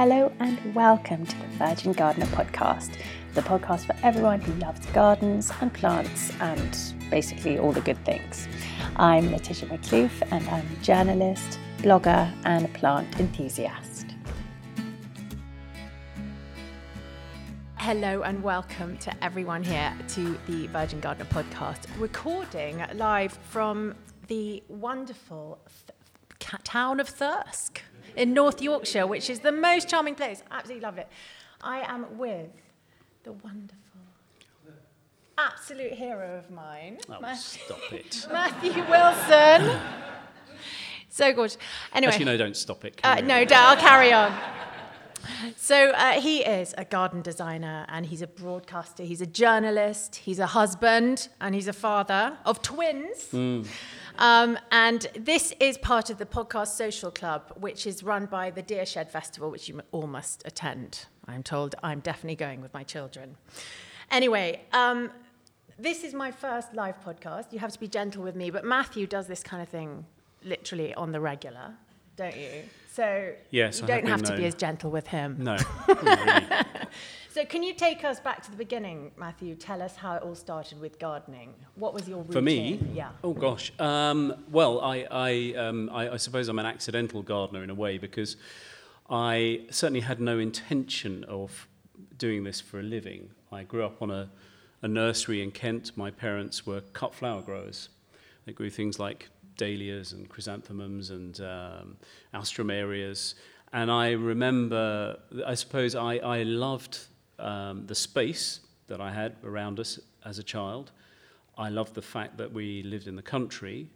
Hello and welcome to the Virgin Gardener podcast, the podcast for everyone who loves gardens and plants and basically all the good things. I'm Letitia McClure and I'm a journalist, blogger and a plant enthusiast. Hello and welcome to everyone here to the Virgin Gardener podcast, recording live from the wonderful town of Thirsk in North Yorkshire, which is the most charming place. Absolutely love it. I am with the wonderful, absolute hero of mine. Oh, Matthew Wilson. So gorgeous. Anyway. Actually, no, don't stop it. I'll carry on. So he is a garden designer and he's a broadcaster, he's a journalist, he's a husband and he's a father of twins. Mm. And this is part of the podcast Social Club, which is run by the Deer Shed Festival, which you all must attend. I'm told I'm definitely going with my children. Anyway, this is my first live podcast. You have to be gentle with me, but Matthew does this kind of thing literally on the regular, don't you? So yes, you don't have to be as gentle with him. No. Really. So can you take us back to the beginning, Matthew? Tell us how it all started with gardening. What was your routine? For me? Yeah. Oh, gosh. Well, I suppose I'm an accidental gardener in a way, because I certainly had no intention of doing this for a living. I grew up on a nursery in Kent. My parents were cut flower growers. They grew things like dahlias and chrysanthemums and alströmerias, and I remember, I suppose I loved the space that I had around us as a child. I loved the fact that we lived in the country,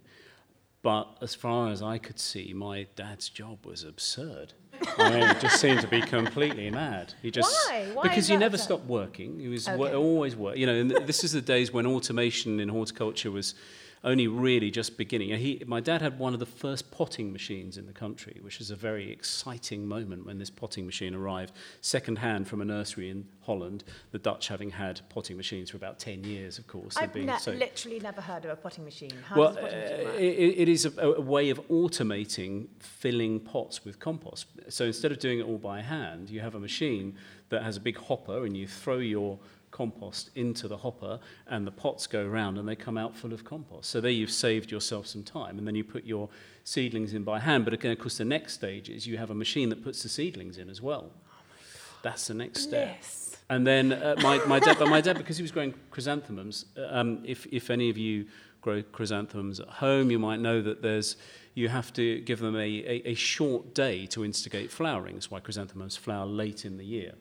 but as far as I could see, my dad's job was absurd. I mean, he just seemed to be completely mad. He just, Why? Because he never stopped working. He was always working. You know, and this is the days when automation in horticulture was only really just beginning. My dad had one of the first potting machines in the country, which is a very exciting moment when this potting machine arrived, second-hand from a nursery in Holland, the Dutch having had potting machines for about 10 years, of course. I've literally never heard of a potting machine. How does a potting machine work? It is a way of automating filling pots with compost. So instead of doing it all by hand, you have a machine that has a big hopper and you throw your compost into the hopper and the pots go round and they come out full of compost. So there you've saved yourself some time, and then you put your seedlings in by hand. But again, of course, the next stage is you have a machine that puts the seedlings in as well. Oh my God. That's the next step. Yes. And then my dad, because he was growing chrysanthemums, if any of you grow chrysanthemums at home, you might know that you have to give them a short day to instigate flowering. That's why chrysanthemums flower late in the year.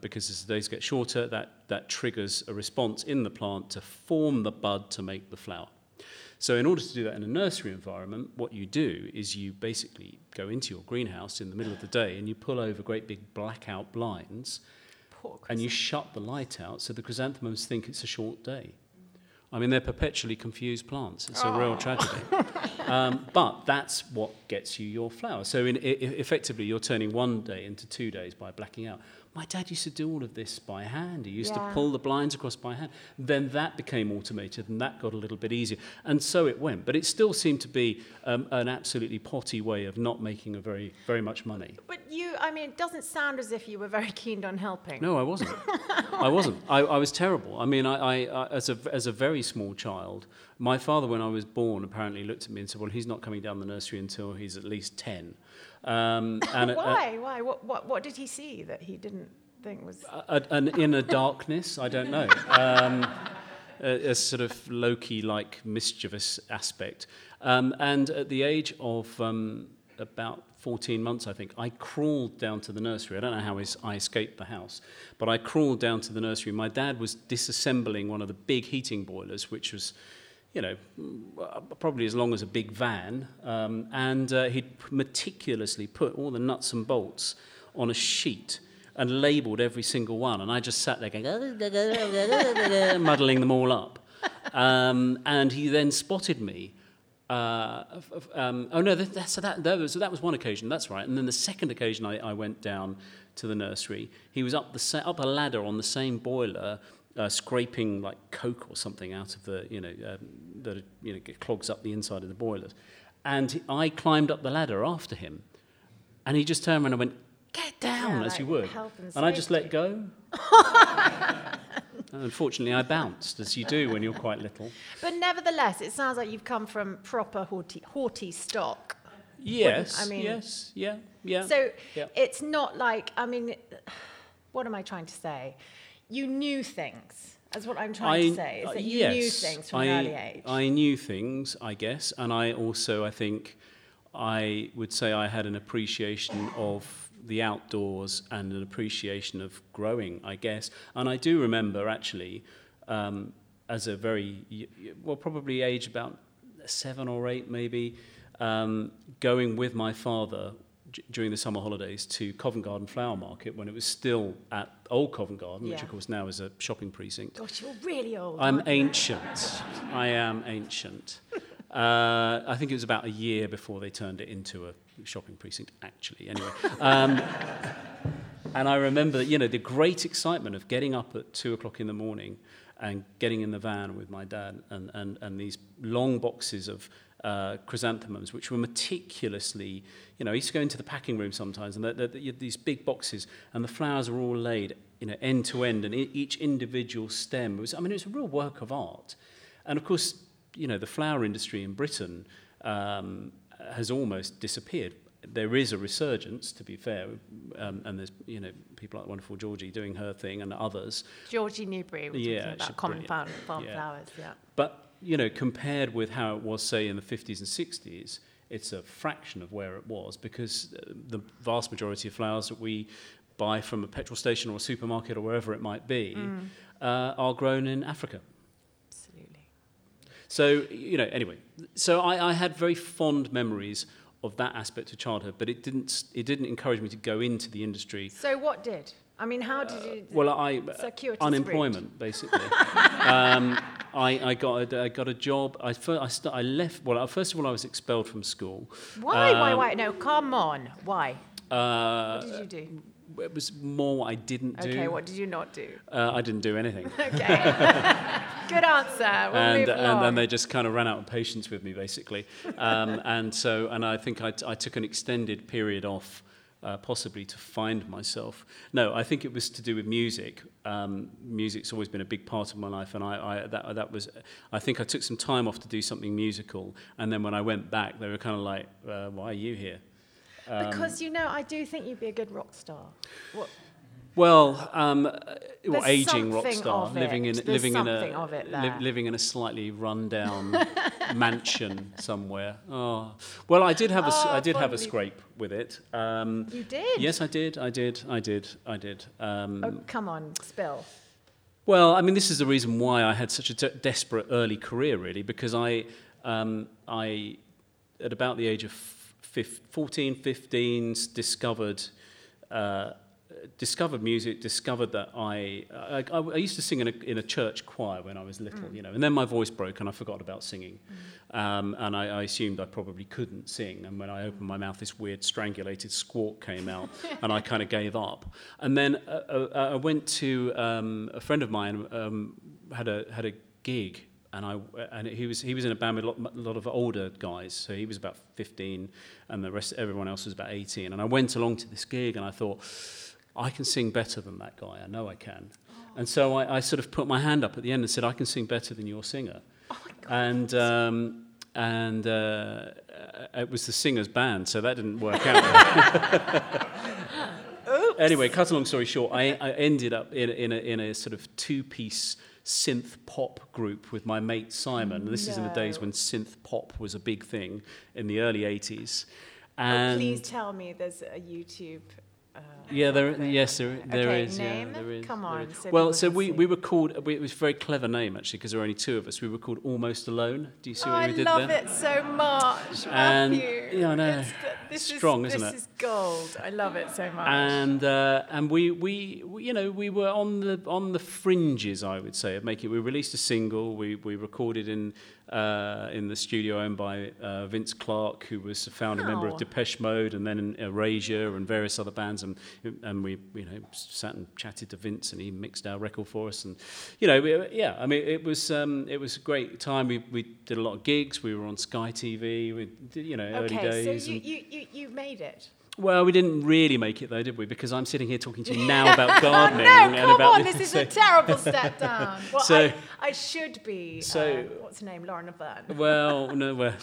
Because as the days get shorter, that triggers a response in the plant to form the bud to make the flower. So in order to do that in a nursery environment, what you do is you basically go into your greenhouse in the middle of the day and you pull over great big blackout blinds and you shut the light out so the chrysanthemums think it's a short day. I mean, they're perpetually confused plants. It's a real tragedy. But that's what gets you your flower. So effectively, you're turning one day into 2 days by blacking out. My dad used to do all of this by hand. He used to pull the blinds across by hand. Then that became automated, and that got a little bit easier. And so it went. But it still seemed to be an absolutely potty way of not making a very, very much money. But it doesn't sound as if you were very keen on helping. No, I wasn't. I was terrible. I mean, I as a very small child, my father, when I was born, apparently looked at me and said, well, he's not coming down the nursery until he's at least 10. And why? Why? What did he see that he didn't think was an inner darkness? I don't know. A sort of Loki-like mischievous aspect. And at the age of about 14 months, I think, I crawled down to the nursery. I don't know how I escaped the house, but I crawled down to the nursery. My dad was disassembling one of the big heating boilers, which was, you know, probably as long as a big van, and he'd meticulously put all the nuts and bolts on a sheet and labelled every single one, and I just sat there going, muddling them all up. And he then spotted me. That was one occasion, that's right. And then the second occasion I went down to the nursery, he was up a ladder on the same boiler, scraping like coke or something out of the, clogs up the inside of the boilers. And I climbed up the ladder after him, and he just turned around and went, get down, as you would. And I just let go. Unfortunately, I bounced, as you do when you're quite little. But nevertheless, it sounds like you've come from proper haughty stock. Yes, yes. So it's not like, I mean, what am I trying to say? You knew things, is what I'm trying to say. Is that you knew things from an early age. I knew things, I guess, and I also, I think, I would say I had an appreciation of the outdoors and an appreciation of growing, I guess. And I do remember, actually, as a very, probably age about 7 or 8, maybe, going with my father during the summer holidays to Covent Garden Flower Market when it was still at old Covent Garden, which, of course, now is a shopping precinct. Gosh, you're really old. I'm ancient. I am ancient. I think it was about a year before they turned it into a shopping precinct, actually, anyway. And I remember, that, the great excitement of getting up at 2:00 in the morning and getting in the van with my dad and these long boxes of chrysanthemums, which were meticulously, I used to go into the packing room sometimes, and you had these big boxes, and the flowers were all laid, end to end, and each individual stem was, it was a real work of art. And, of course, the flower industry in Britain has almost disappeared. There is a resurgence, to be fair, and there's, people like wonderful Georgie doing her thing and others. Georgie Newbury, we're talking about common farm flowers, But, compared with how it was, say, in the 50s and 60s, it's a fraction of where it was, because the vast majority of flowers that we buy from a petrol station or a supermarket or wherever it might be are grown in Africa. So, anyway, so I had very fond memories of that aspect of childhood, but it didn't encourage me to go into the industry. So what did? How did you... unemployment, basically. I got a job. First of all, I was expelled from school. Why? Why? No, come on. Why? What did you do? It was more what I didn't do. Okay, what did you not do? I didn't do anything. Okay. Good answer. And they just kind of ran out of patience with me, basically. And I think I took an extended period off, possibly to find myself. No, I think it was to do with music. Music's always been a big part of my life, and I think I took some time off to do something musical, and then when I went back, they were kind of like, why are you here? Because, I do think you'd be a good rock star. Aging rock star, living in a slightly run-down mansion somewhere. Oh, well, I did have a scrape with it. You did? Yes, I did. Come on, spill. Well, this is the reason why I had such a desperate early career, really, because I at about the age of 14, 15, discovered music. Discovered that I used to sing in a church choir when I was little, And then my voice broke, and I forgot about singing. And I assumed I probably couldn't sing. And when I opened my mouth, this weird strangulated squawk came out, and I kind of gave up. And then I went to a friend of mine had a gig. And he was in a band with a lot of older guys, so he was about 15, and everyone else was about 18. And I went along to this gig, and I thought, I can sing better than that guy. I know I can. Oh. And so I sort of put my hand up at the end and said, I can sing better than your singer. Oh my God. And it was the singer's band, so that didn't work out. Anyway, cut a long story short, I ended up in a sort of two-piece synth pop group with my mate Simon. This is in the days when synth pop was a big thing in the early 80s. And please tell me there's a YouTube. There is. Name? There is. Come on. We were called. It was a very clever name, actually, because there were only two of us. We were called Almost Alone. Do you see what we did there? I love it so much, Matthew. Yeah, I know. This is strong, isn't it? This is gold. I love it so much. And we were on the fringes, I would say, of making. We released a single. We recorded in the studio owned by Vince Clark, who was a founder member of Depeche Mode, and then in Erasure and various other bands, and we sat and chatted to Vince, and he mixed our record for us, and it was a great time. We did a lot of gigs. We were on Sky TV. We did, early days. So you made it. Well, we didn't really make it, though, did we? Because I'm sitting here talking to you now about gardening. This is a terrible step down. Well, I should be, what's her name, Lauren O'Byrne. Well, no,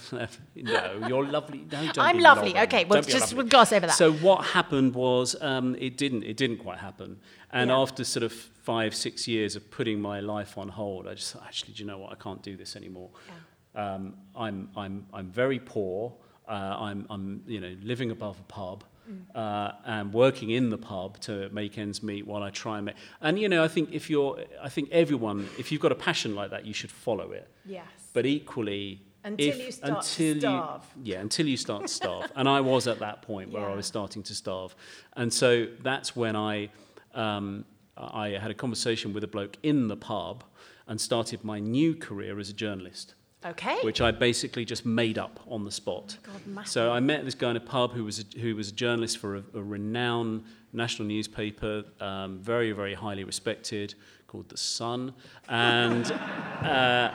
you're lovely. No, don't I'm lovely. Lauren. Okay, well, just we'll gloss over that. So what happened was it didn't quite happen. And after sort of 5-6 years of putting my life on hold, I just thought, actually, do you know what? I can't do this anymore. Yeah. I'm very poor. I'm living above a pub and working in the pub to make ends meet while I try and make... And, I think everyone, if you've got a passion like that, you should follow it. Yes. But equally... Until you start to starve. And I was at that point where I was starting to starve. And so that's when I had a conversation with a bloke in the pub and started my new career as a journalist. Okay. Which I basically just made up on the spot. Oh my God, Matthew. So I met this guy in a pub who was a journalist for a renowned national newspaper, very, very highly respected, called The Sun, and I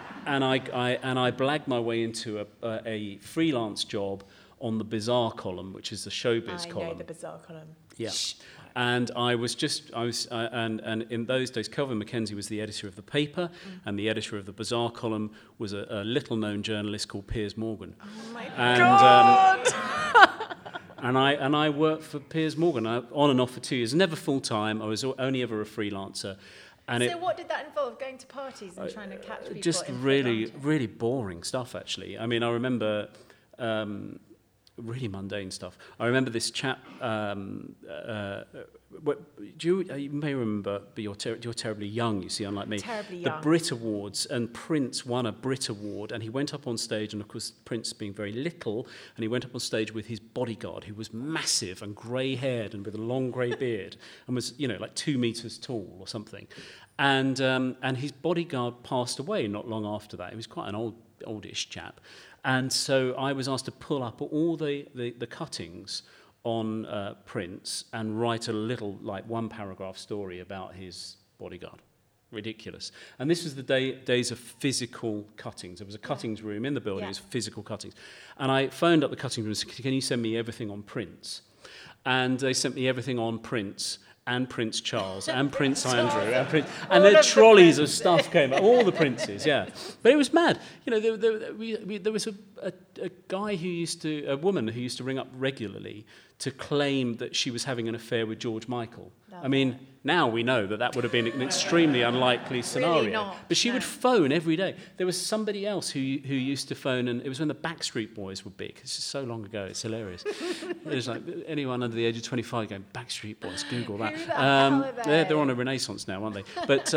blagged my way into a freelance job on the Bizarre column, which is the showbiz column. I know the Bizarre column. Yeah. Shh. And I was in those days, Kelvin McKenzie was the editor of the paper, and the editor of the Bazaar column was a little-known journalist called Piers Morgan. Oh my God! And I worked for Piers Morgan on and off for 2 years, never full-time. I was only ever a freelancer. So what did that involve? Going to parties and trying to catch people? Just really, really boring stuff. Actually, I mean, I remember. Really mundane stuff. I remember this chap. You may remember, but you're terribly young. You see, unlike me. Terribly young. The Brit Awards, and Prince won a Brit Award, and he went up on stage, and of course Prince being very little, and he went up on stage with his bodyguard, who was massive and grey-haired and with a long grey beard, and was like 2 meters tall or something, and his bodyguard passed away not long after that. He was quite an oldish chap. And so I was asked to pull up all the cuttings on Prince and write a little, like, one-paragraph story about his bodyguard. Ridiculous. And this was the days of physical cuttings. There was a cuttings room in the building. Yeah. It was physical cuttings. And I phoned up the cuttings room and said, can you send me everything on Prince? And they sent me everything on Prince and Prince Charles and Prince Andrew and their trolleys of stuff came up, all the princes, yeah. But it was mad. There was a woman who used to ring up regularly to claim that she was having an affair with George Michael. Lovely. I mean, now we know that would have been an extremely unlikely scenario. Really not, but she would phone every day. There was somebody else who used to phone, and it was when the Backstreet Boys were big. It's just so long ago, it's hilarious. There's like anyone under the age of 25 going, Backstreet Boys, Google that. They're on a renaissance now, aren't they? But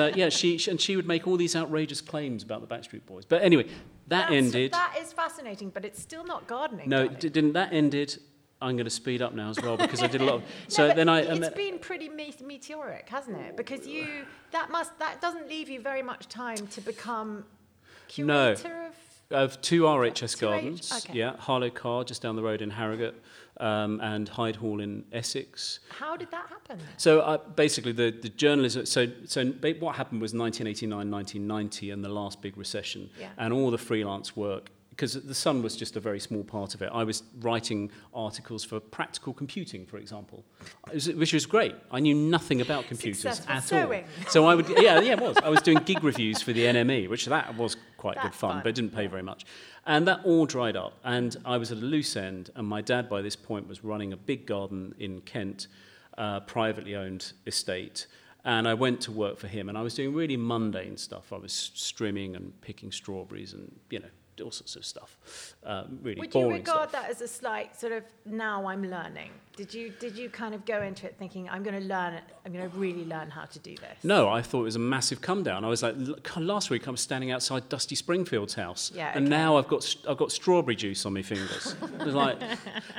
she would make all these outrageous claims about the Backstreet Boys. But anyway, that ended. That is fascinating, but it's still not gardening. No, it didn't. That ended... I'm going to speed up now as well because I did a lot. It's been pretty meteoric, hasn't it? Because that doesn't leave you very much time to become curator of two RHS gardens. Harlow Carr just down the road in Harrogate, and Hyde Hall in Essex. How did that happen? So basically, the journalism. So what happened was 1989, 1990, and the last big recession, and all the freelance work. Because The Sun was just a very small part of it. I was writing articles for Practical Computing, for example, which was great. I knew nothing about computers at all. So I would, it was. I was doing gig reviews for the NME, which that was quite good fun, but it didn't pay very much. And that all dried up, and I was at a loose end, and my dad, by this point, was running a big garden in Kent, privately owned estate, and I went to work for him, and I was doing really mundane stuff. I was strimming and picking strawberries and, all sorts of stuff, really boring stuff. Would you regard that as a slight sort of, now I'm learning? Did you kind of go into it thinking, I'm going to really learn how to do this? No, I thought it was a massive come down. I was like, last week I was standing outside Dusty Springfield's house, and now I've got strawberry juice on my fingers. It was like,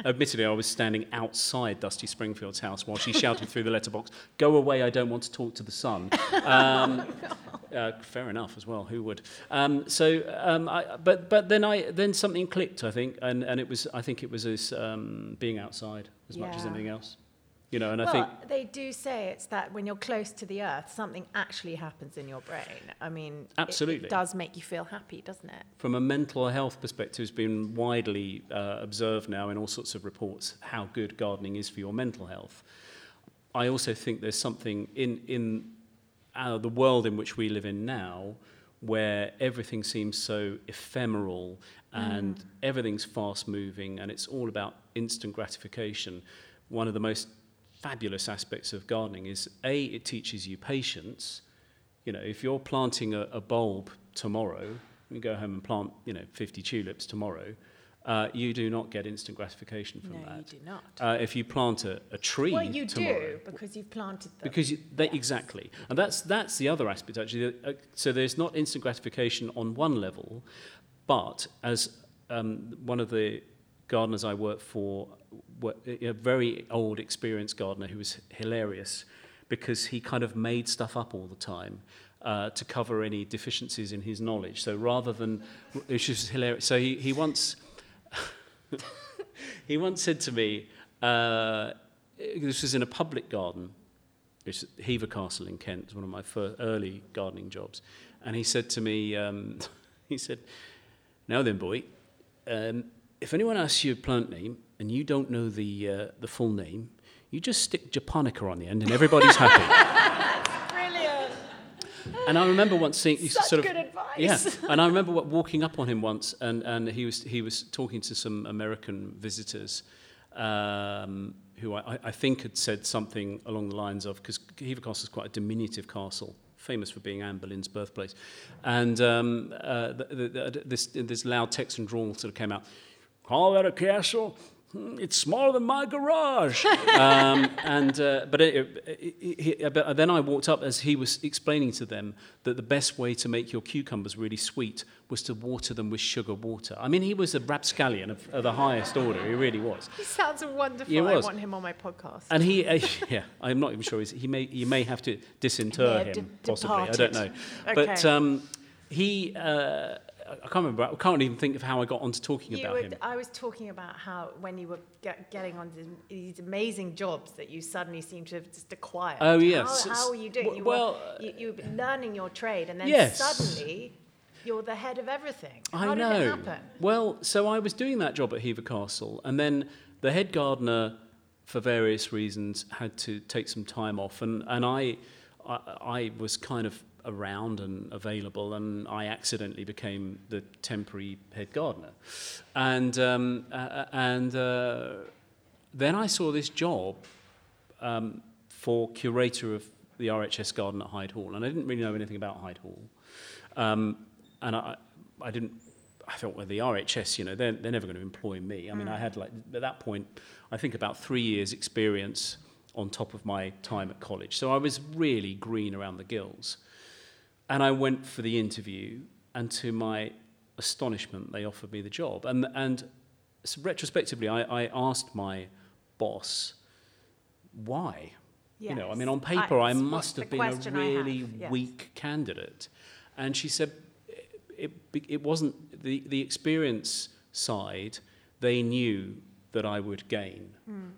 admittedly, I was standing outside Dusty Springfield's house while she shouted through the letterbox, "Go away, I don't want to talk to the sun." Fair enough as well, who would? But then something clicked, I think, and it was being outside as much as anything else. You know, and well, I think they do say it's that when you're close to the earth, something actually happens in your brain. I mean, absolutely, it does make you feel happy, doesn't it? From a mental health perspective, it's been widely observed now in all sorts of reports how good gardening is for your mental health. I also think there's something in the world in which we live in now, where everything seems so ephemeral and everything's fast moving, and it's all about instant gratification. One of the most fabulous aspects of gardening is, A, it teaches you patience. You know, if you're planting a bulb tomorrow, you go home and plant, 50 tulips tomorrow, you do not get instant gratification from that. No, you do not. If you plant a tree tomorrow... Well, you do, because you've planted them. Exactly. And that's the other aspect, actually. So there's not instant gratification on one level, but as one of the gardeners I work for, a very old, experienced gardener who was hilarious because he kind of made stuff up all the time to cover any deficiencies in his knowledge. So rather than... It was just hilarious. So he once... he once said to me, this was in a public garden, it's Hever Castle in Kent, it's one of my first early gardening jobs, and he said to me, now then, boy, if anyone asks you a plant name and you don't know the full name, you just stick japonica on the end and everybody's happy. That's brilliant. And I remember once seeing... And I remember walking up on him once, and he was talking to some American visitors who I think had said something along the lines of, because Hever Castle is quite a diminutive castle, famous for being Anne Boleyn's birthplace, and this loud Texan drawl sort of came out, "Call that a castle? It's smaller than my garage." But then I walked up as he was explaining to them that the best way to make your cucumbers really sweet was to water them with sugar water. I mean, he was a rapscallion of the highest order. He really was. He sounds wonderful. I want him on my podcast. And he, I'm not even sure. You may have to disinter him, possibly. I don't know. Okay. But he... I can't remember. I can't even think of how I got on to talking about him. I was talking about how when you were getting on to these amazing jobs that you suddenly seem to have just acquired. Oh, yes. How are you doing? You were learning your trade, and then suddenly you're the head of everything. How did it happen? Well, so I was doing that job at Hever Castle, and then the head gardener, for various reasons, had to take some time off, and I was kind of around and available, and I accidentally became the temporary head gardener, and then I saw this job for curator of the RHS garden at Hyde Hall, and I didn't really know anything about Hyde Hall, and I didn't. I thought, well, the RHS, they're never going to employ me. I mean, I had at that point, I think about 3 years' experience on top of my time at college, so I was really green around the gills. And I went for the interview, and to my astonishment, they offered me the job. And retrospectively, I asked my boss, why? Yes. On paper, I must have been a really weak candidate. And she said it wasn't the experience side. They knew that I would gain. Mm.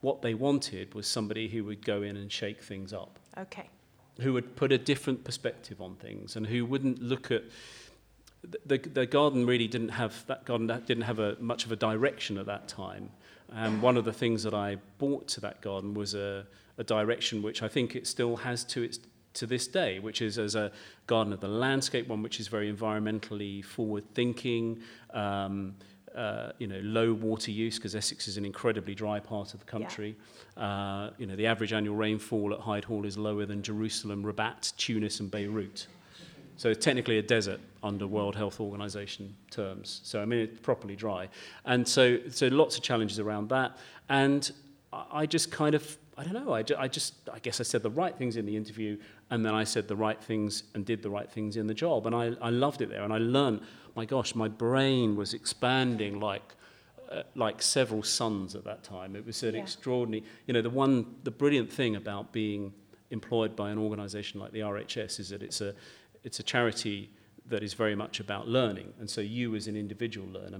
What they wanted was somebody who would go in and shake things up. Okay. Who would put a different perspective on things, and who wouldn't look at the garden. Really didn't have that garden. That didn't have much of a direction at that time. And one of the things that I brought to that garden was a direction, which I think it still has to this day, which is as a garden of the landscape, one which is very environmentally forward thinking. Low water use, because Essex is an incredibly dry part of the country. Yeah. The average annual rainfall at Hyde Hall is lower than Jerusalem, Rabat, Tunis, and Beirut. So it's technically a desert under World Health Organization terms. So it's properly dry, and so lots of challenges around that. And I just kind of, I don't know. I guess I said the right things in the interview, and then I said the right things and did the right things in the job, and I loved it there, and I learned. My gosh, my brain was expanding like several suns at that time. It was an extraordinary... The brilliant thing about being employed by an organisation like the RHS is that it's a charity that is very much about learning. And so you as an individual learn.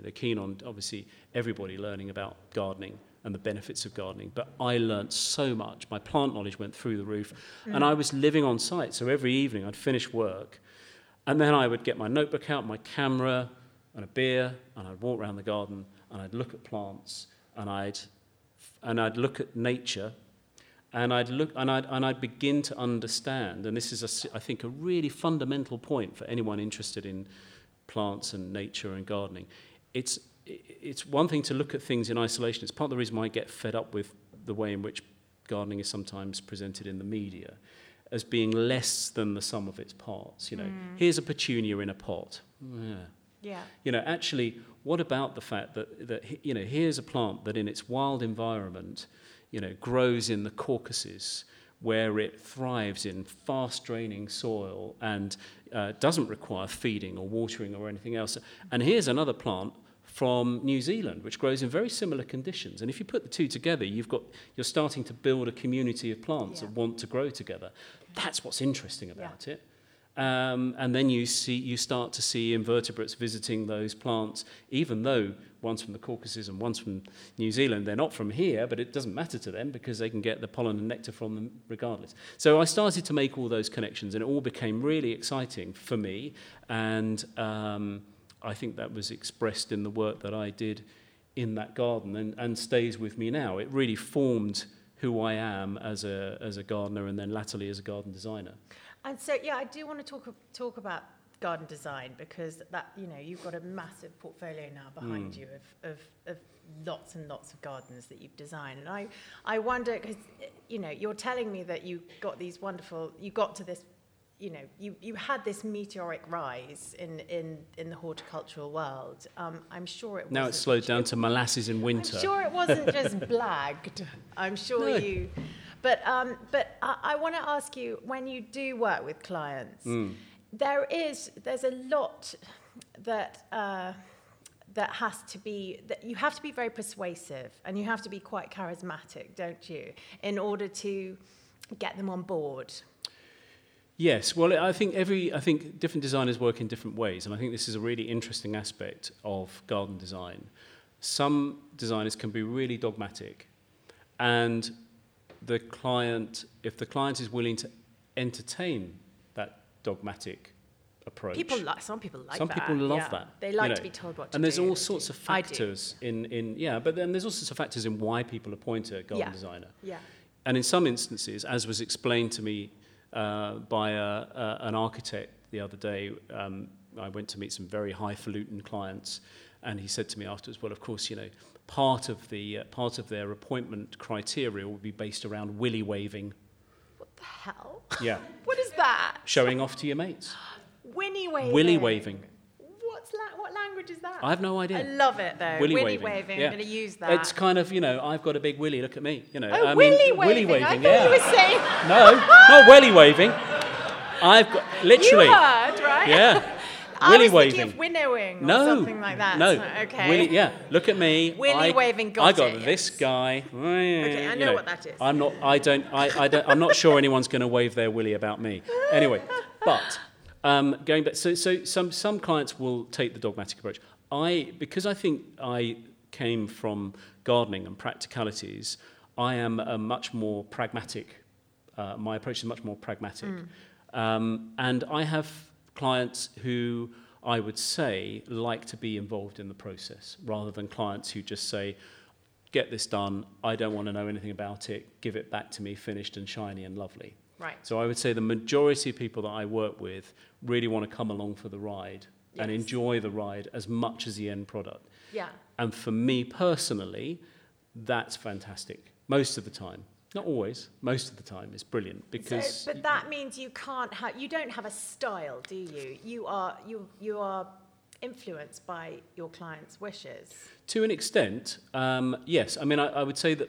They're keen on, obviously, everybody learning about gardening and the benefits of gardening. But I learnt so much. My plant knowledge went through the roof. Mm. And I was living on site. So every evening I'd finish work. And then I would get my notebook out, my camera, and a beer. And I'd walk around the garden. And I'd look at plants. And I'd look at nature. And I'd begin to understand, and this is, I think, a really fundamental point for anyone interested in plants and nature and gardening. It's one thing to look at things in isolation. It's part of the reason why I get fed up with the way in which gardening is sometimes presented in the media as being less than the sum of its parts. You know, here's a petunia in a pot. Yeah. Yeah. You know, actually, what about the fact that you know, here's a plant that in its wild environment, you know, grows in the Caucasus, where it thrives in fast-draining soil and doesn't require feeding or watering or anything else. And here's another plant from New Zealand, which grows in very similar conditions. And if you put the two together, you're starting to build a community of plants that want to grow together. That's what's interesting about it. And then you start to see invertebrates visiting those plants, even though one's from the Caucasus and one's from New Zealand. They're not from here, but it doesn't matter to them because they can get the pollen and nectar from them regardless. So I started to make all those connections, and it all became really exciting for me. And I think that was expressed in the work that I did in that garden and stays with me now. It really formed who I am as a gardener and then latterly as a garden designer. And so, I do want to talk about garden design, because that, you know, you've got a massive portfolio now behind you of lots and lots of gardens that you've designed. And I wonder, because, you know, you're telling me that you got these wonderful, you got to this, you know, you had this meteoric rise in the horticultural world. I'm sure it wasn't... Now it's slowed down to molasses in winter. I'm sure it wasn't just blagged. I'm sure you... But I want to ask you, when you do work with clients, there's a lot that that has to be, that you have to be very persuasive and you have to be quite charismatic, don't you, in order to get them on board? Yes, well, I think different designers work in different ways, and I think this is a really interesting aspect of garden design. Some designers can be really dogmatic, and the client, if the client is willing to entertain that dogmatic approach, some people love that. They like to be told what to do. And there's all sorts of factors but then there's all sorts of factors in why people appoint a garden designer. Yeah. And in some instances, as was explained to me by an architect the other day, I went to meet some very highfalutin clients, and he said to me afterwards, "Well, of course, you know, part of their appointment criteria will be based around willy waving." What the hell? Yeah. What is that? Showing off to your mates. Winnie waving. Willy waving. What language is that? I have no idea. I love it though. Willy waving. Yeah. I'm going to use that. It's kind of, you know, I've got a big willy. Look at me. You know. Oh, willy waving. I thought you were saying. No, not willy waving. I've got literally. You heard, right? Yeah. Willy waving. I was thinking of winnowing something like that. No. Okay. Willy, look at me. Willy waving. I got this guy. Okay, I know what that is. I'm not sure anyone's going to wave their willy about me. Anyway, but going back. So some clients will take the dogmatic approach. Because I think I came from gardening and practicalities, I am a much more pragmatic. My approach is much more pragmatic, and I have clients who I would say like to be involved in the process, rather than clients who just say, "Get this done. I don't want to know anything about it. Give it back to me, finished and shiny and lovely." Right. So I would say the majority of people that I work with really want to come along for the ride and enjoy the ride as much as the end product. Yeah. And for me personally, that's fantastic most of the time. Not always. Most of the time, it's brilliant because. So, but that means you don't have a style, do you? You are influenced by your client's wishes. To an extent, yes. I mean, I would say that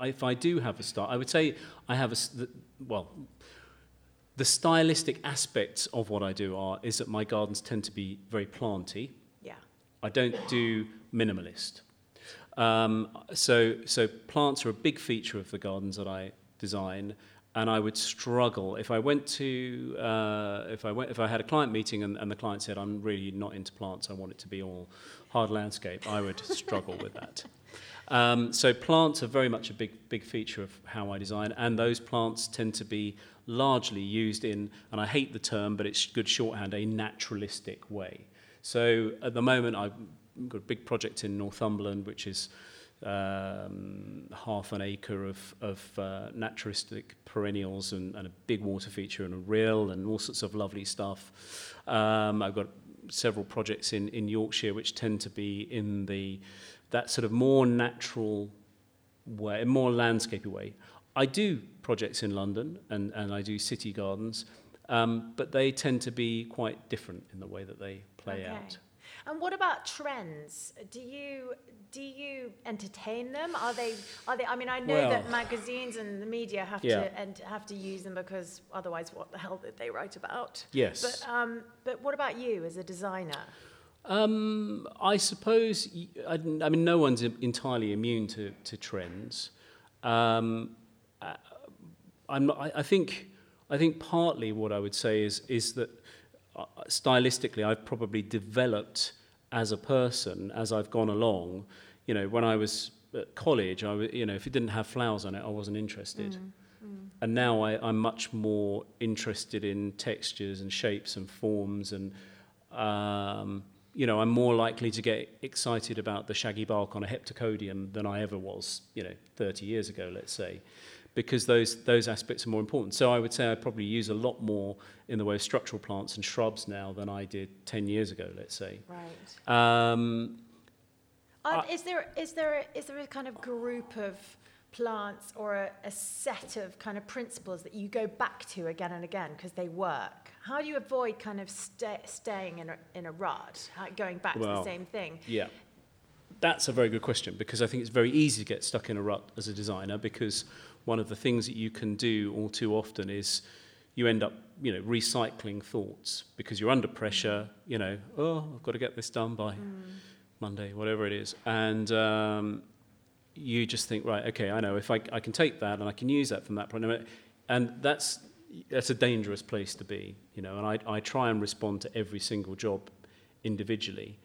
if I do have a style, I would say I have the stylistic aspects of what I do is that my gardens tend to be very planty. Yeah. I don't do minimalist. So plants are a big feature of the gardens that I design, and I would struggle if I went to if I had a client meeting and the client said, "I'm really not into plants. I want it to be all hard landscape." I would struggle with that. So plants are very much a big feature of how I design, and those plants tend to be largely used in, and I hate the term, but it's good shorthand, a naturalistic way. So at the moment, I've got a big project in Northumberland, which is half an acre of naturalistic perennials and a big water feature and a rill and all sorts of lovely stuff. I've got several projects in Yorkshire which tend to be in that sort of more natural way, more landscapey way. I do projects in London and I do city gardens, but they tend to be quite different in the way that they play out. And what about trends? Do you entertain them? Are they? I mean, I know that magazines and the media have to use them because otherwise, what the hell did they write about? Yes. But what about you as a designer? I suppose, I mean, no one's entirely immune to trends. I think partly what I would say is that stylistically I've probably developed as a person as I've gone along. You know, when I was at college, if it didn't have flowers on it, I wasn't interested. And now I'm much more interested in textures and shapes and forms and. I'm more likely to get excited about the shaggy bark on a heptacodium than I ever was, 30 years ago, let's say, because those aspects are more important. So I would say I probably use a lot more in the way of structural plants and shrubs now than I did 10 years ago, let's say. Right. Is there a kind of group of plants or a set of kind of principles that you go back to again and again because they work? How do you avoid kind of staying in a rut, going back to the same thing? Yeah, that's a very good question, because I think it's very easy to get stuck in a rut as a designer, because one of the things that you can do all too often is you end up, recycling thoughts because you're under pressure. I've got to get this done by Monday, whatever it is, and. You just think, right, okay, I know, if I can take that and I can use that from that point of view, and that's a dangerous place to be, and I try and respond to every single job individually.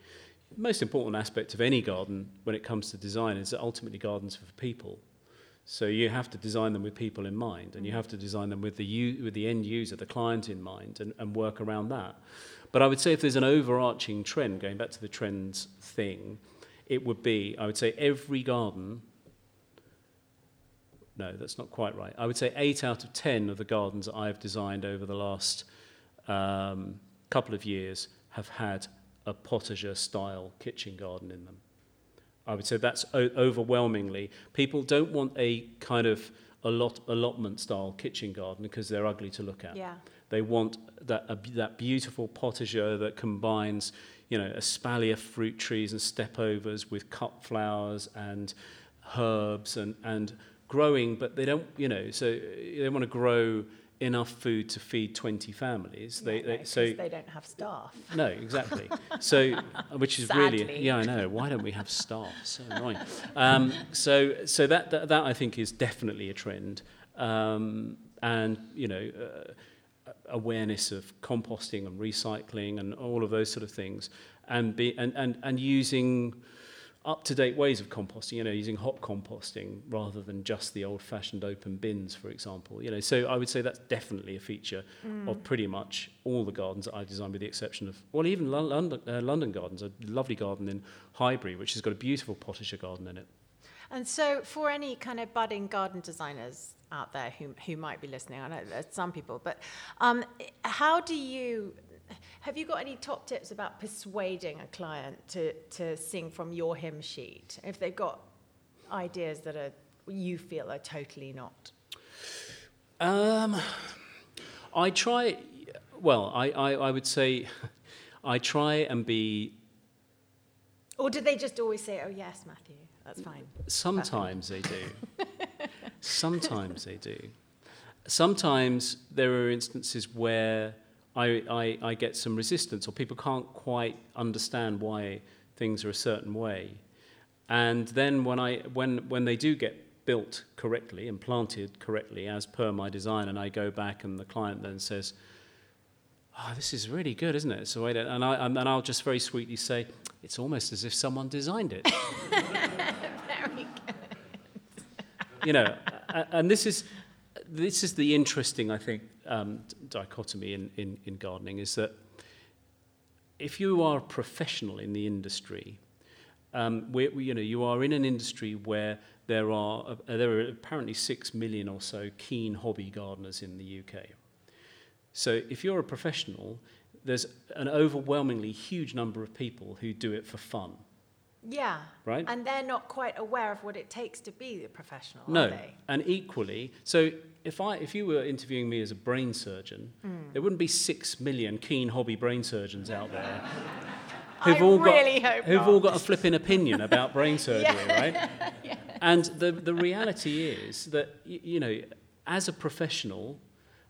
The most important aspect of any garden when it comes to design is that ultimately gardens are for people. So you have to design them with people in mind, and you have to design them with the end user, the client in mind, and work around that. But I would say if there's an overarching trend, going back to the trends thing, it would be, I would say every garden, no, that's not quite right. I would say 8 out of 10 of the gardens that I've designed over the last couple of years have had a potager-style kitchen garden in them. I would say that's overwhelmingly. People don't want a kind of allotment-style kitchen garden because they're ugly to look at. Yeah. They want that beautiful potager that combines espalier fruit trees and stepovers with cut flowers and herbs and growing, but they don't, so they want to grow enough food to feed 20 families. They don't have staff. No, exactly. So, which is sadly. Really, yeah, I know. Why don't we have staff? So annoying. So that I think is definitely a trend, awareness of composting and recycling and all of those sort of things, and using up-to-date ways of composting, using hot composting rather than just the old-fashioned open bins, for example. So I would say that's definitely a feature of pretty much all the gardens that I've designed, with the exception of, well, even London gardens, a lovely garden in Highbury, which has got a beautiful potager garden in it. And so for any kind of budding garden designers out there who might be listening, I know there's some people, but have you got any top tips about persuading a client to sing from your hymn sheet if they've got ideas that you feel are totally not? I would say I try and be... Or do they just always say, "Oh yes, Matthew, that's fine"? Sometimes they do. Sometimes they do. Sometimes there are instances where I get some resistance, or people can't quite understand why things are a certain way. And then when they do get built correctly and planted correctly as per my design, and I go back and the client then says, oh, this is really good, isn't it? So I'll just very sweetly say, it's almost as if someone designed it. Very good. You know, and this is the interesting, I think, dichotomy in gardening, is that if you are a professional in the industry, you are in an industry where there are apparently 6 million or so keen hobby gardeners in the UK. So if you're a professional, there's an overwhelmingly huge number of people who do it for fun. Yeah. Right? And they're not quite aware of what it takes to be a professional, are they? No. And equally, so if you were interviewing me as a brain surgeon, there wouldn't be 6 million keen hobby brain surgeons out there who've all got a flipping opinion about brain surgery, yeah. Right? Yeah. And the reality is that, you know, as a professional,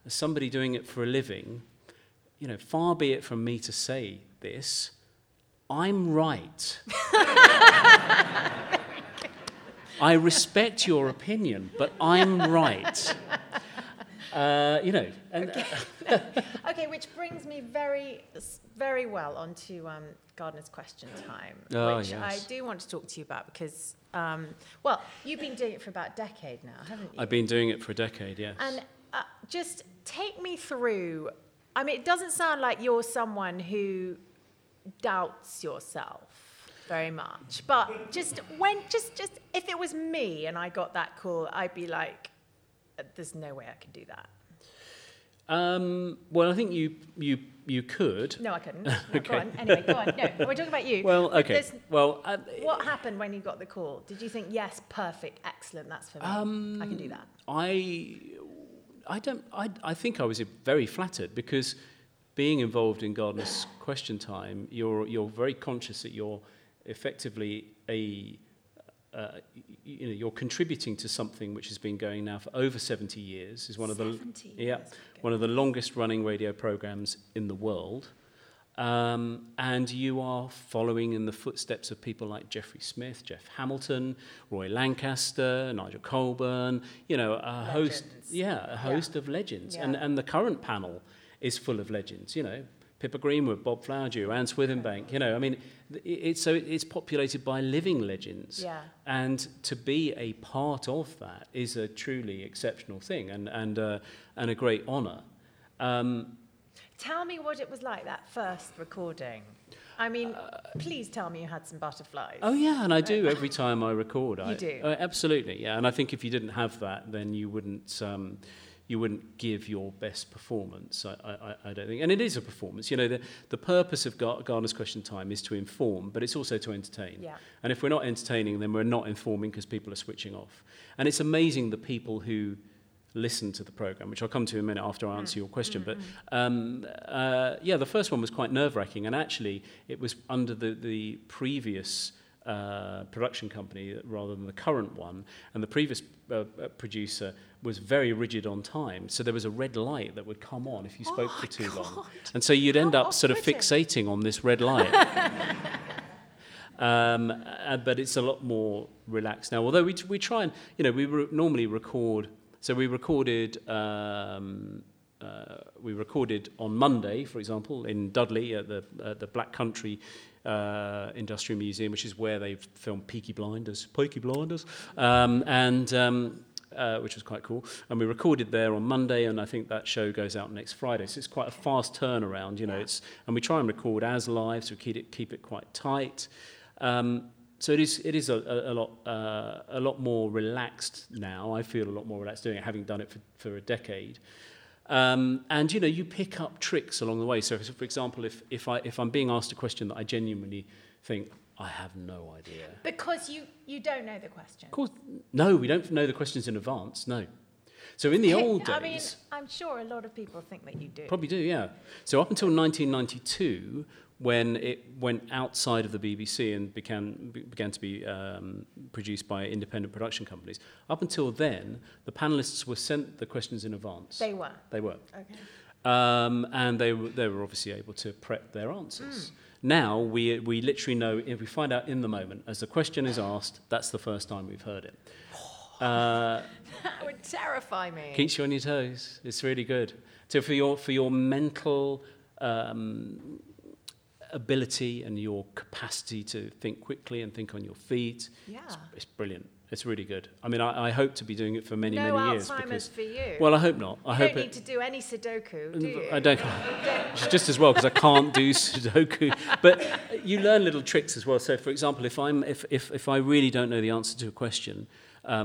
as somebody doing it for a living, you know, far be it from me to say this, I'm right. I respect your opinion, but I'm right. You know. And okay. Okay, which brings me very, very well onto Gardener's Question Time, which yes. I do want to talk to you about because, you've been doing it for about a decade now, haven't you? I've been doing it for a decade, yes. And just take me through. I mean, it doesn't sound like you're someone who doubts yourself very much, but just if it was me and I got that call, I'd be like, there's no way I can do that. Well, I think you could. No, I couldn't. No, okay. Go on. Anyway, go on. No, we're talking about you. Well, okay. What happened when you got the call? Did you think, yes, perfect, excellent, that's for me. I can do that. I think I was very flattered because being involved in Gardener's Question Time, you're very conscious that you're effectively you're contributing to something which has been going now for over 70 years. Is one of the longest running radio programs in the world, and you are following in the footsteps of people like Geoffrey Smith, Jeff Hamilton, Roy Lancaster, Nigel Colburn. You know, a host of legends, yeah. and the current panel is full of legends. You know, Pippa Greenwood, Bob Flowerdew, Anne Swithinbank. You know, I mean. It's populated by living legends, yeah. And to be a part of that is a truly exceptional thing and a great honour. Tell me what it was like, that first recording. I mean, please tell me you had some butterflies. Oh yeah, and I do every time I record. You do? Absolutely, yeah. And I think if you didn't have that, then you wouldn't give your best performance, I don't think. And it is a performance. You know, the purpose of Gardener's Question Time is to inform, but it's also to entertain. Yeah. And if we're not entertaining, then we're not informing because people are switching off. And it's amazing the people who listen to the programme, which I'll come to in a minute after I answer your question. Mm-hmm. But, the first one was quite nerve-wracking. And actually, it was under the previous production company rather than the current one. And the previous producer was very rigid on time, so there was a red light that would come on if you spoke for too long, and so you'd end up sort of fixating on this red light. But it's a lot more relaxed now. Although we try and normally record. So we recorded on Monday, for example, in Dudley at the Black Country Industrial Museum, which is where they've filmed Peaky Blinders, which was quite cool. And we recorded there on Monday, and I think that show goes out next Friday. So it's quite a fast turnaround, you know. Yeah. And we try and record as live, so we keep it quite tight. So it is a lot more relaxed now. I feel a lot more relaxed doing it, having done it for a decade. And you know, you pick up tricks along the way. So for example, if I'm being asked a question that I genuinely think I have no idea, because you don't know the question. Of course, no, we don't know the questions in advance. No. So in the old days, I mean, I'm sure a lot of people think that you do. Probably do, yeah. So up until 1992, when it went outside of the BBC and began to be produced by independent production companies, up until then, the panellists were sent the questions in advance. They were. Okay. And they were obviously able to prep their answers. Mm. Now we literally know, if we find out in the moment, as the question is asked, that's the first time we've heard it. That would terrify me. Keeps you on your toes. It's really good. So for your mental ability and your capacity to think quickly and think on your feet, it's brilliant. It's really good. I mean, I hope to be doing it for many years. No Alzheimer's for you. Well, I hope not. You don't need to do any Sudoku, do you? I don't. It's just as well, because I can't do Sudoku. But you learn little tricks as well. So, for example, if I really don't know the answer to a question,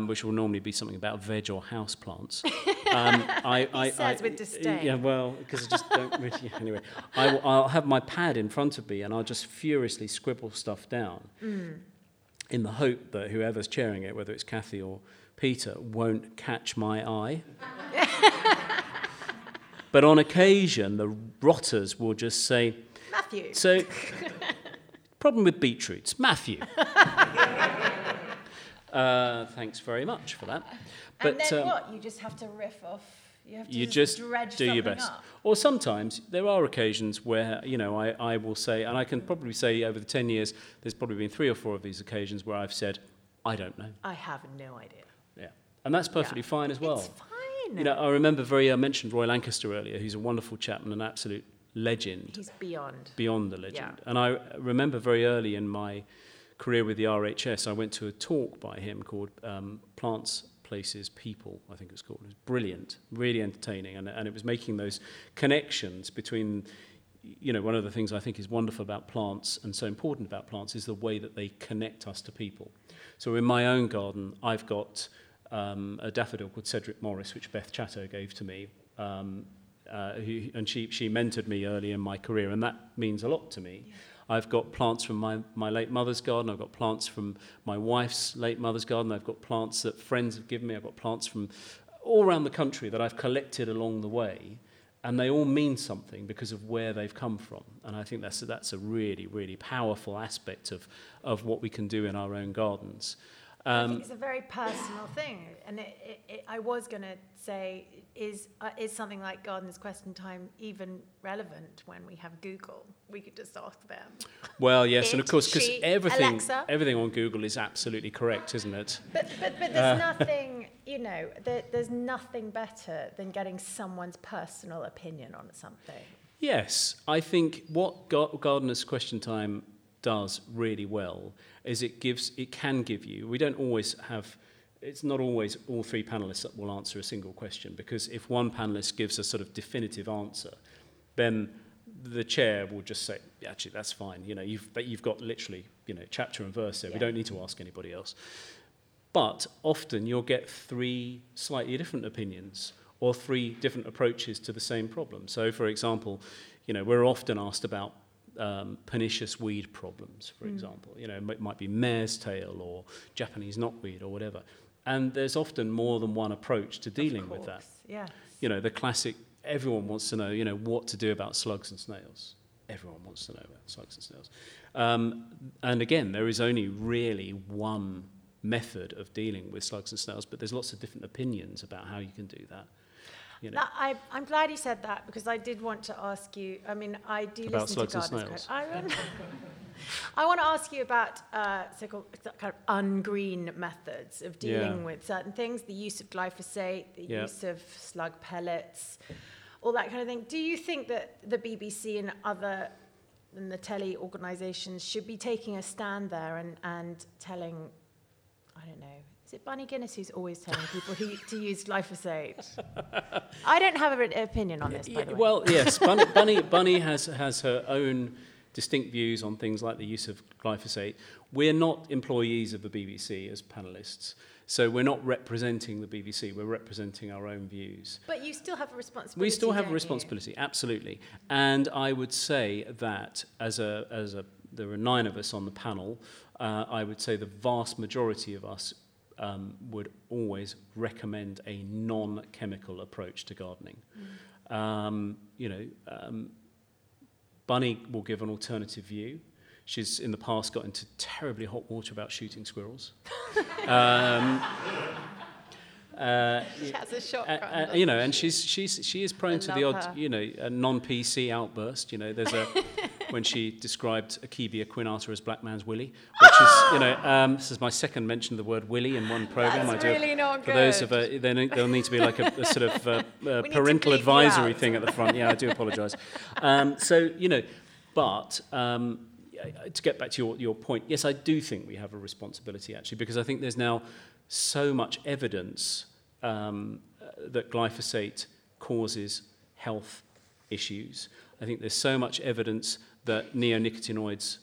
which will normally be something about veg or house plants. He says with disdain. Yeah, well, because I just don't really... Anyway, I'll have my pad in front of me and I'll just furiously scribble stuff down in the hope that whoever's chairing it, whether it's Kathy or Peter, won't catch my eye. But on occasion, the rotters will just say... Matthew. So, problem with beetroots. Matthew. Thanks very much for that. But, and then what? You just have to riff off. You just dredge do your best. Up. Or sometimes there are occasions where, you know, I will say, and I can probably say over the 10 years, there's probably been 3 or 4 of these occasions where I've said, I don't know. I have no idea. Yeah. And that's perfectly fine as well. It's fine. You know, I remember I mentioned Roy Lancaster earlier, who's a wonderful chap and an absolute legend. He's beyond the legend. Yeah. And I remember very early in my career with the RHS, I went to a talk by him called Plants, Places, People, I think it's called. It was brilliant, really entertaining, and it was making those connections between, you know, one of the things I think is wonderful about plants and so important about plants is the way that they connect us to people. So in my own garden, I've got a daffodil called Cedric Morris, which Beth Chatto gave to me, and she mentored me early in my career, and that means a lot to me. Yeah. I've got plants from my late mother's garden. I've got plants from my wife's late mother's garden. I've got plants that friends have given me. I've got plants from all around the country that I've collected along the way, and they all mean something because of where they've come from. And I think that's a really, really powerful aspect of what we can do in our own gardens. I think it's a very personal thing, and I was going to say, is something like Gardener's Question Time even relevant when we have Google? We could just ask them. Well, yes, and of course, because everything on Google is absolutely correct, isn't it? But there's nothing, you know, there's nothing better than getting someone's personal opinion on something. Yes, I think what Gardener's Question Time does really well is it can give you, we don't always have, it's not always all 3 panellists that will answer a single question, because if one panellist gives a sort of definitive answer, then the chair will just say, actually, that's fine, you know, you've got literally, you know, chapter and verse there, we don't need to ask anybody else. But often you'll get 3 slightly different opinions or 3 different approaches to the same problem. So, for example, you know, we're often asked about pernicious weed problems, for example. You know, it might be mare's tail or Japanese knotweed or whatever. And there's often more than one approach to dealing with that. Yes. You know, the classic, everyone wants to know, you know, what to do about slugs and snails. Everyone wants to know about slugs and snails. And again, there is only really one method of dealing with slugs and snails, but there's lots of different opinions about how you can do that. You know. I'm glad you said that, because I did want to ask you, I mean, I do about listen to Gardener's Question. I want to ask you about so-called kind of ungreen methods of dealing with certain things, the use of glyphosate, the use of slug pellets, all that kind of thing. Do you think that the BBC and other and the telly organisations should be taking a stand there and telling, I don't know, is it Bunny Guinness who's always telling people to use glyphosate? I don't have an opinion on this, by the way. Well, yes, Bunny has her own distinct views on things like the use of glyphosate. We're not employees of the BBC as panellists, so we're not representing the BBC. We're representing our own views. But you still have a responsibility. We still have a responsibility, absolutely. And I would say that as a there are 9 of us on the panel. I would say the vast majority of us would always recommend a non-chemical approach to gardening. You know, Bunny will give an alternative view. She's in the past got into terribly hot water about shooting squirrels. She has a shock. You know, and she is prone to the odd, you know, a non-PC outburst. You know, there's a when she described Akebia quinata as black man's willy, which is, you know, this is my second mention of the word willy in one programme. That's really not good. For those of there'll need to be like a sort of parental advisory thing at the front. Yeah, I do apologise. So, you know, but to get back to your point, yes, I do think we have a responsibility, actually, because I think there's now so much evidence that glyphosate causes health issues. I think there's so much evidence that neonicotinoids,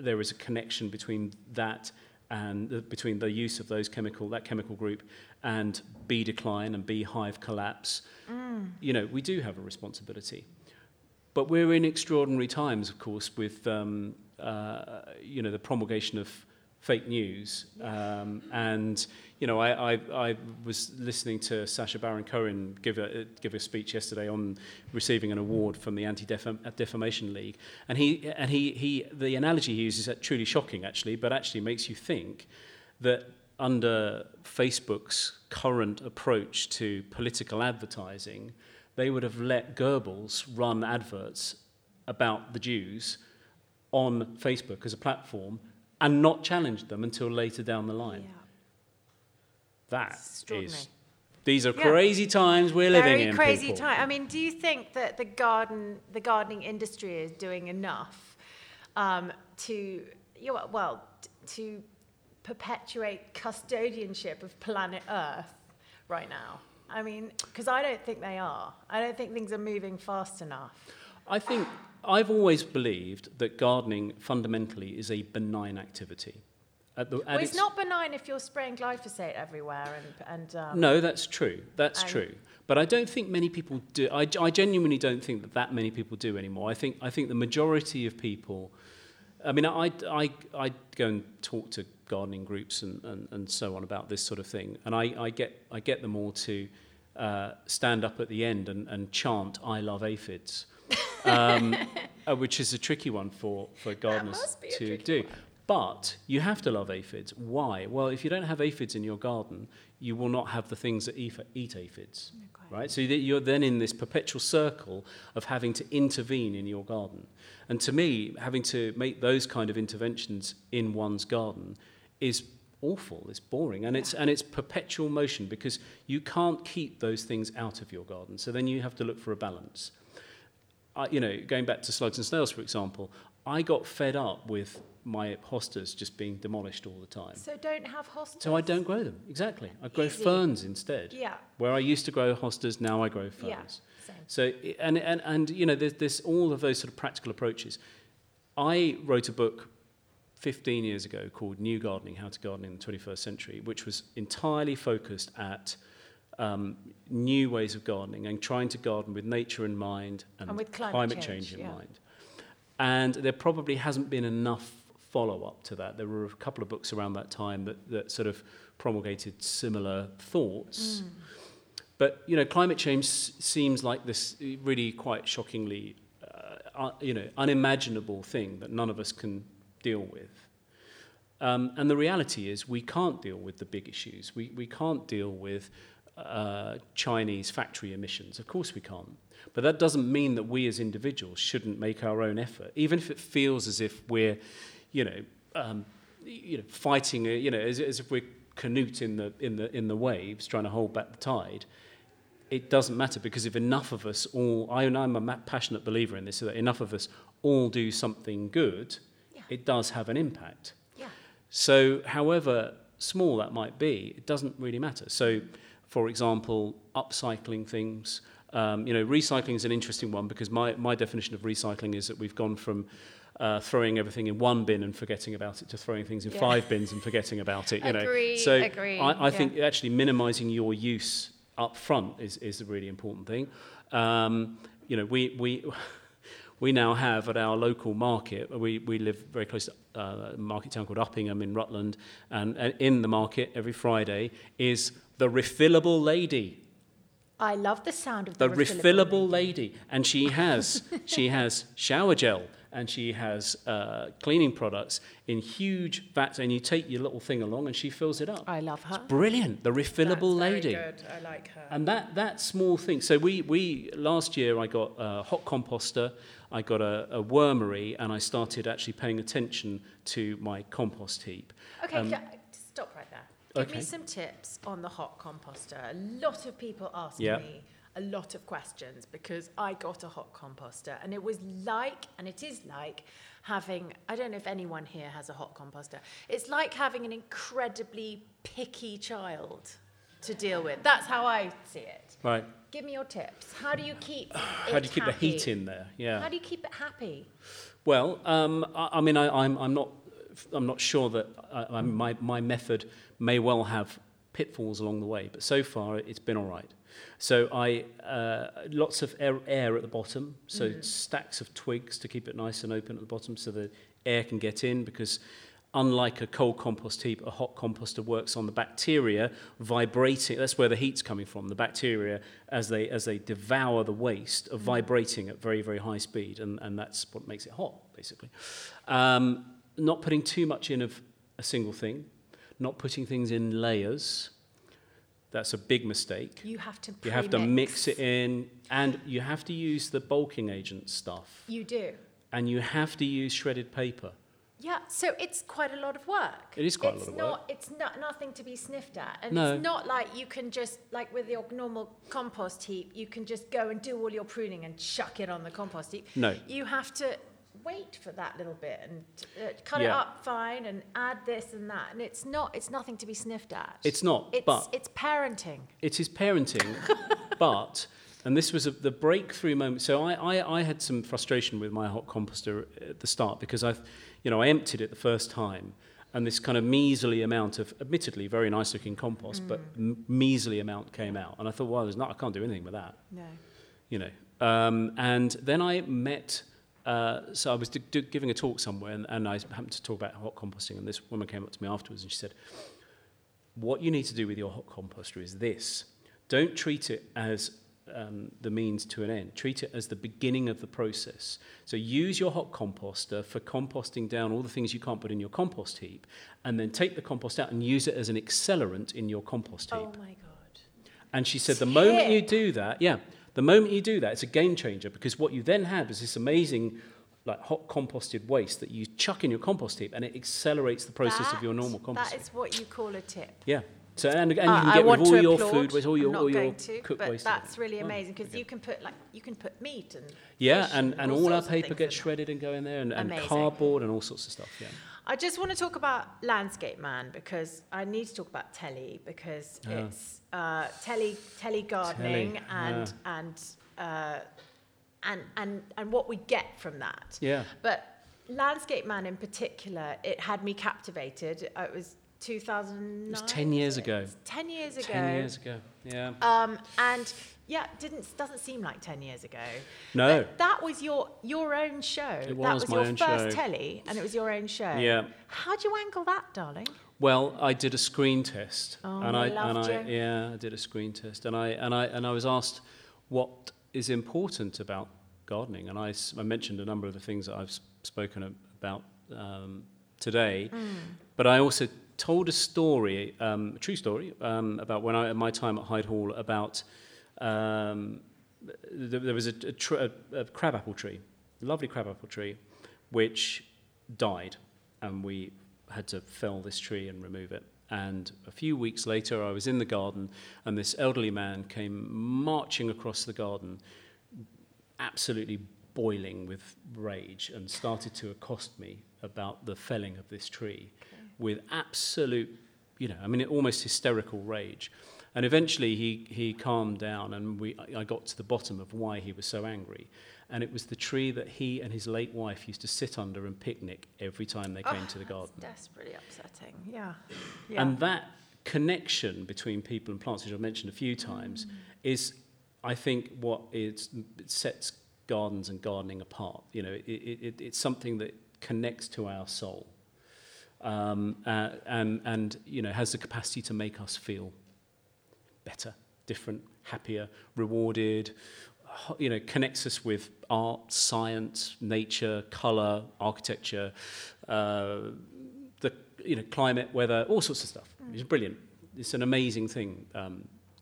there is a connection between that and between the use of that chemical group and bee decline and beehive collapse. Mm. You know, we do have a responsibility. But we're in extraordinary times, of course, with you know, the promulgation of fake news. And you know, I was listening to Sacha Baron Cohen give a speech yesterday on receiving an award from the Anti-Defamation League, and he the analogy he uses is truly shocking, actually, but actually makes you think that under Facebook's current approach to political advertising, they would have let Goebbels run adverts about the Jews on Facebook as a platform and not challenged them until later down the line. Yeah. These are crazy times we're living in. Very crazy times. I mean, do you think that the gardening industry is doing enough to perpetuate custodianship of planet Earth right now? I mean, because I don't think they are. I don't think things are moving fast enough. I think I've always believed that gardening fundamentally is a benign activity. It's not benign if you're spraying glyphosate everywhere. No, that's true. That's true. But I don't think many people do. I genuinely don't think that many people do anymore. I think the majority of people. I mean, I go and talk to gardening groups and so on about this sort of thing, and I get them all to stand up at the end and chant "I love aphids." Which is a tricky one for gardeners to do. One. But you have to love aphids. Why? Well, if you don't have aphids in your garden, you will not have the things that eat aphids, right? So you're then in this perpetual circle of having to intervene in your garden. And to me, having to make those kind of interventions in one's garden is awful, it's boring, and it's perpetual motion because you can't keep those things out of your garden. So then you have to look for a balance. You know, going back to slugs and snails, for example, I got fed up with my hostas just being demolished all the time. So don't have hostas. So I don't grow them, exactly. I grow ferns instead. Yeah. Where I used to grow hostas, now I grow ferns. Yeah, same. So, and you know, there's all of those sort of practical approaches. I wrote a book 15 years ago called New Gardening, How to Garden in the 21st Century, which was entirely focused at new ways of gardening and trying to garden with nature in mind and with climate change in mind. And there probably hasn't been enough follow-up to that. There were a couple of books around that time that sort of promulgated similar thoughts. Mm. But, you know, climate change seems like this really quite shockingly, you know, unimaginable thing that none of us can deal with. And the reality is we can't deal with the big issues. We can't deal with Chinese factory emissions. Of course we can't. But that doesn't mean that we as individuals shouldn't make our own effort, even if it feels as if we're, you know, fighting, you know, as if we're Canute in the waves, trying to hold back the tide. It doesn't matter, because if enough of us all, I'm a passionate believer in this, so that enough of us all do something good, it does have an impact. Yeah. So, however small that might be, it doesn't really matter. So, for example, upcycling things. You know, recycling is an interesting one, because my definition of recycling is that we've gone from throwing everything in one bin and forgetting about it to throwing things in five bins and forgetting about it. You know, so I think actually minimising your use up front is a really important thing. You know, we now have at our local market. We live very close to a market town called Uppingham in Rutland, and in the market every Friday is the refillable lady. I love the sound of the refillable lady. And she has shower gel and she has cleaning products in huge vats, and you take your little thing along and she fills it up. I love her. It's brilliant. The refillable lady. That's very good. I like her. And that small thing. So we last year I got a hot composter, I got a wormery, and I started actually paying attention to my compost heap. Okay, stop right there. Give me some tips on the hot composter. A lot of people ask me a lot of questions because I got a hot composter, and it was like, and it is like having, I don't know if anyone here has a hot composter, it's like having an incredibly picky child to deal with. That's how I see it. Right. Give me your tips. How do you keep it happy? How do you keep the heat in there? Yeah. How do you keep it happy? Well, I'm not sure that my method may well have pitfalls along the way, but so far it's been all right. So lots of air at the bottom, so stacks of twigs to keep it nice and open at the bottom so the air can get in, because unlike a cold compost heap, a hot composter works on the bacteria vibrating. That's where the heat's coming from. The bacteria, as they devour the waste, are vibrating at very, very high speed, and that's what makes it hot, basically. Not putting too much in of a single thing, not putting things in layers. That's a big mistake. You have to pre-mix. You have to mix it in, and you have to use the bulking agent stuff. You do. And you have to use shredded paper. Yeah, so it's quite a lot of work. It is quite a lot of work. It's not nothing to be sniffed at. And no. It's not like you can just, like with your normal compost heap, you can just go and do all your pruning and chuck it on the compost heap. No. You have to wait for that little bit and cut it up fine and add this and that, and it's nothing to be sniffed at. But it's parenting. It is parenting. But and this was the breakthrough moment. So I had some frustration with my hot composter at the start, because I emptied it the first time, and this kind of measly amount of admittedly very nice looking compost but measly amount came out, and I thought, well, I can't do anything with that. And then I met so I was giving a talk somewhere, and I happened to talk about hot composting, and this woman came up to me afterwards and she said, what you need to do with your hot composter is this. Don't treat it as the means to an end. Treat it as the beginning of the process. So use your hot composter for composting down all the things you can't put in your compost heap, and then take the compost out and use it as an accelerant in your compost heap. Oh, my God. And she said the moment you do that, the moment you do that, it's a game changer, because what you then have is this amazing, like, hot composted waste that you chuck in your compost heap, and it accelerates the process of your normal composting. That is what you call a tip. Yeah. So and you can get rid of all your food waste, all your cooked waste. That's really amazing, because you can put meat and fish and all our paper gets shredded and go in there, and cardboard and all sorts of stuff. Yeah. I just want to talk about Landscape Man, because I need to talk about telly, because it's telly gardening and what we get from that. Yeah. But Landscape Man in particular, it had me captivated. It was 2009. It was 10 years ago. 10 years ago. 10 years ago. Yeah. Doesn't seem like 10 years ago. No. But that was your own show. It was my own show. That was your first telly, and it was your own show. Yeah. How'd you angle that, darling? Well, I did a screen test. Oh, I loved you. Yeah, I did a screen test, and I was asked what is important about gardening, and I mentioned a number of the things that I've spoken about today, but I also told a story, a true story, about when my time at Hyde Hall, about there was a crabapple tree, a lovely crabapple tree, which died, and we had to fell this tree and remove it. And a few weeks later, I was in the garden, and this elderly man came marching across the garden, absolutely boiling with rage, and started to accost me about the felling of this tree. With absolute, almost hysterical rage. And eventually he calmed down, and I got to the bottom of why he was so angry. And it was the tree that he and his late wife used to sit under and picnic every time they came to the garden. That's desperately upsetting, yeah. And that connection between people and plants, which I've mentioned a few times, is, I think, what it sets gardens and gardening apart. It's something that connects to our soul. Has the capacity to make us feel better, different, happier, rewarded, you know, connects us with art, science, nature, colour, architecture, the, you know, climate, weather, all sorts of stuff. It's brilliant. It's an amazing thing.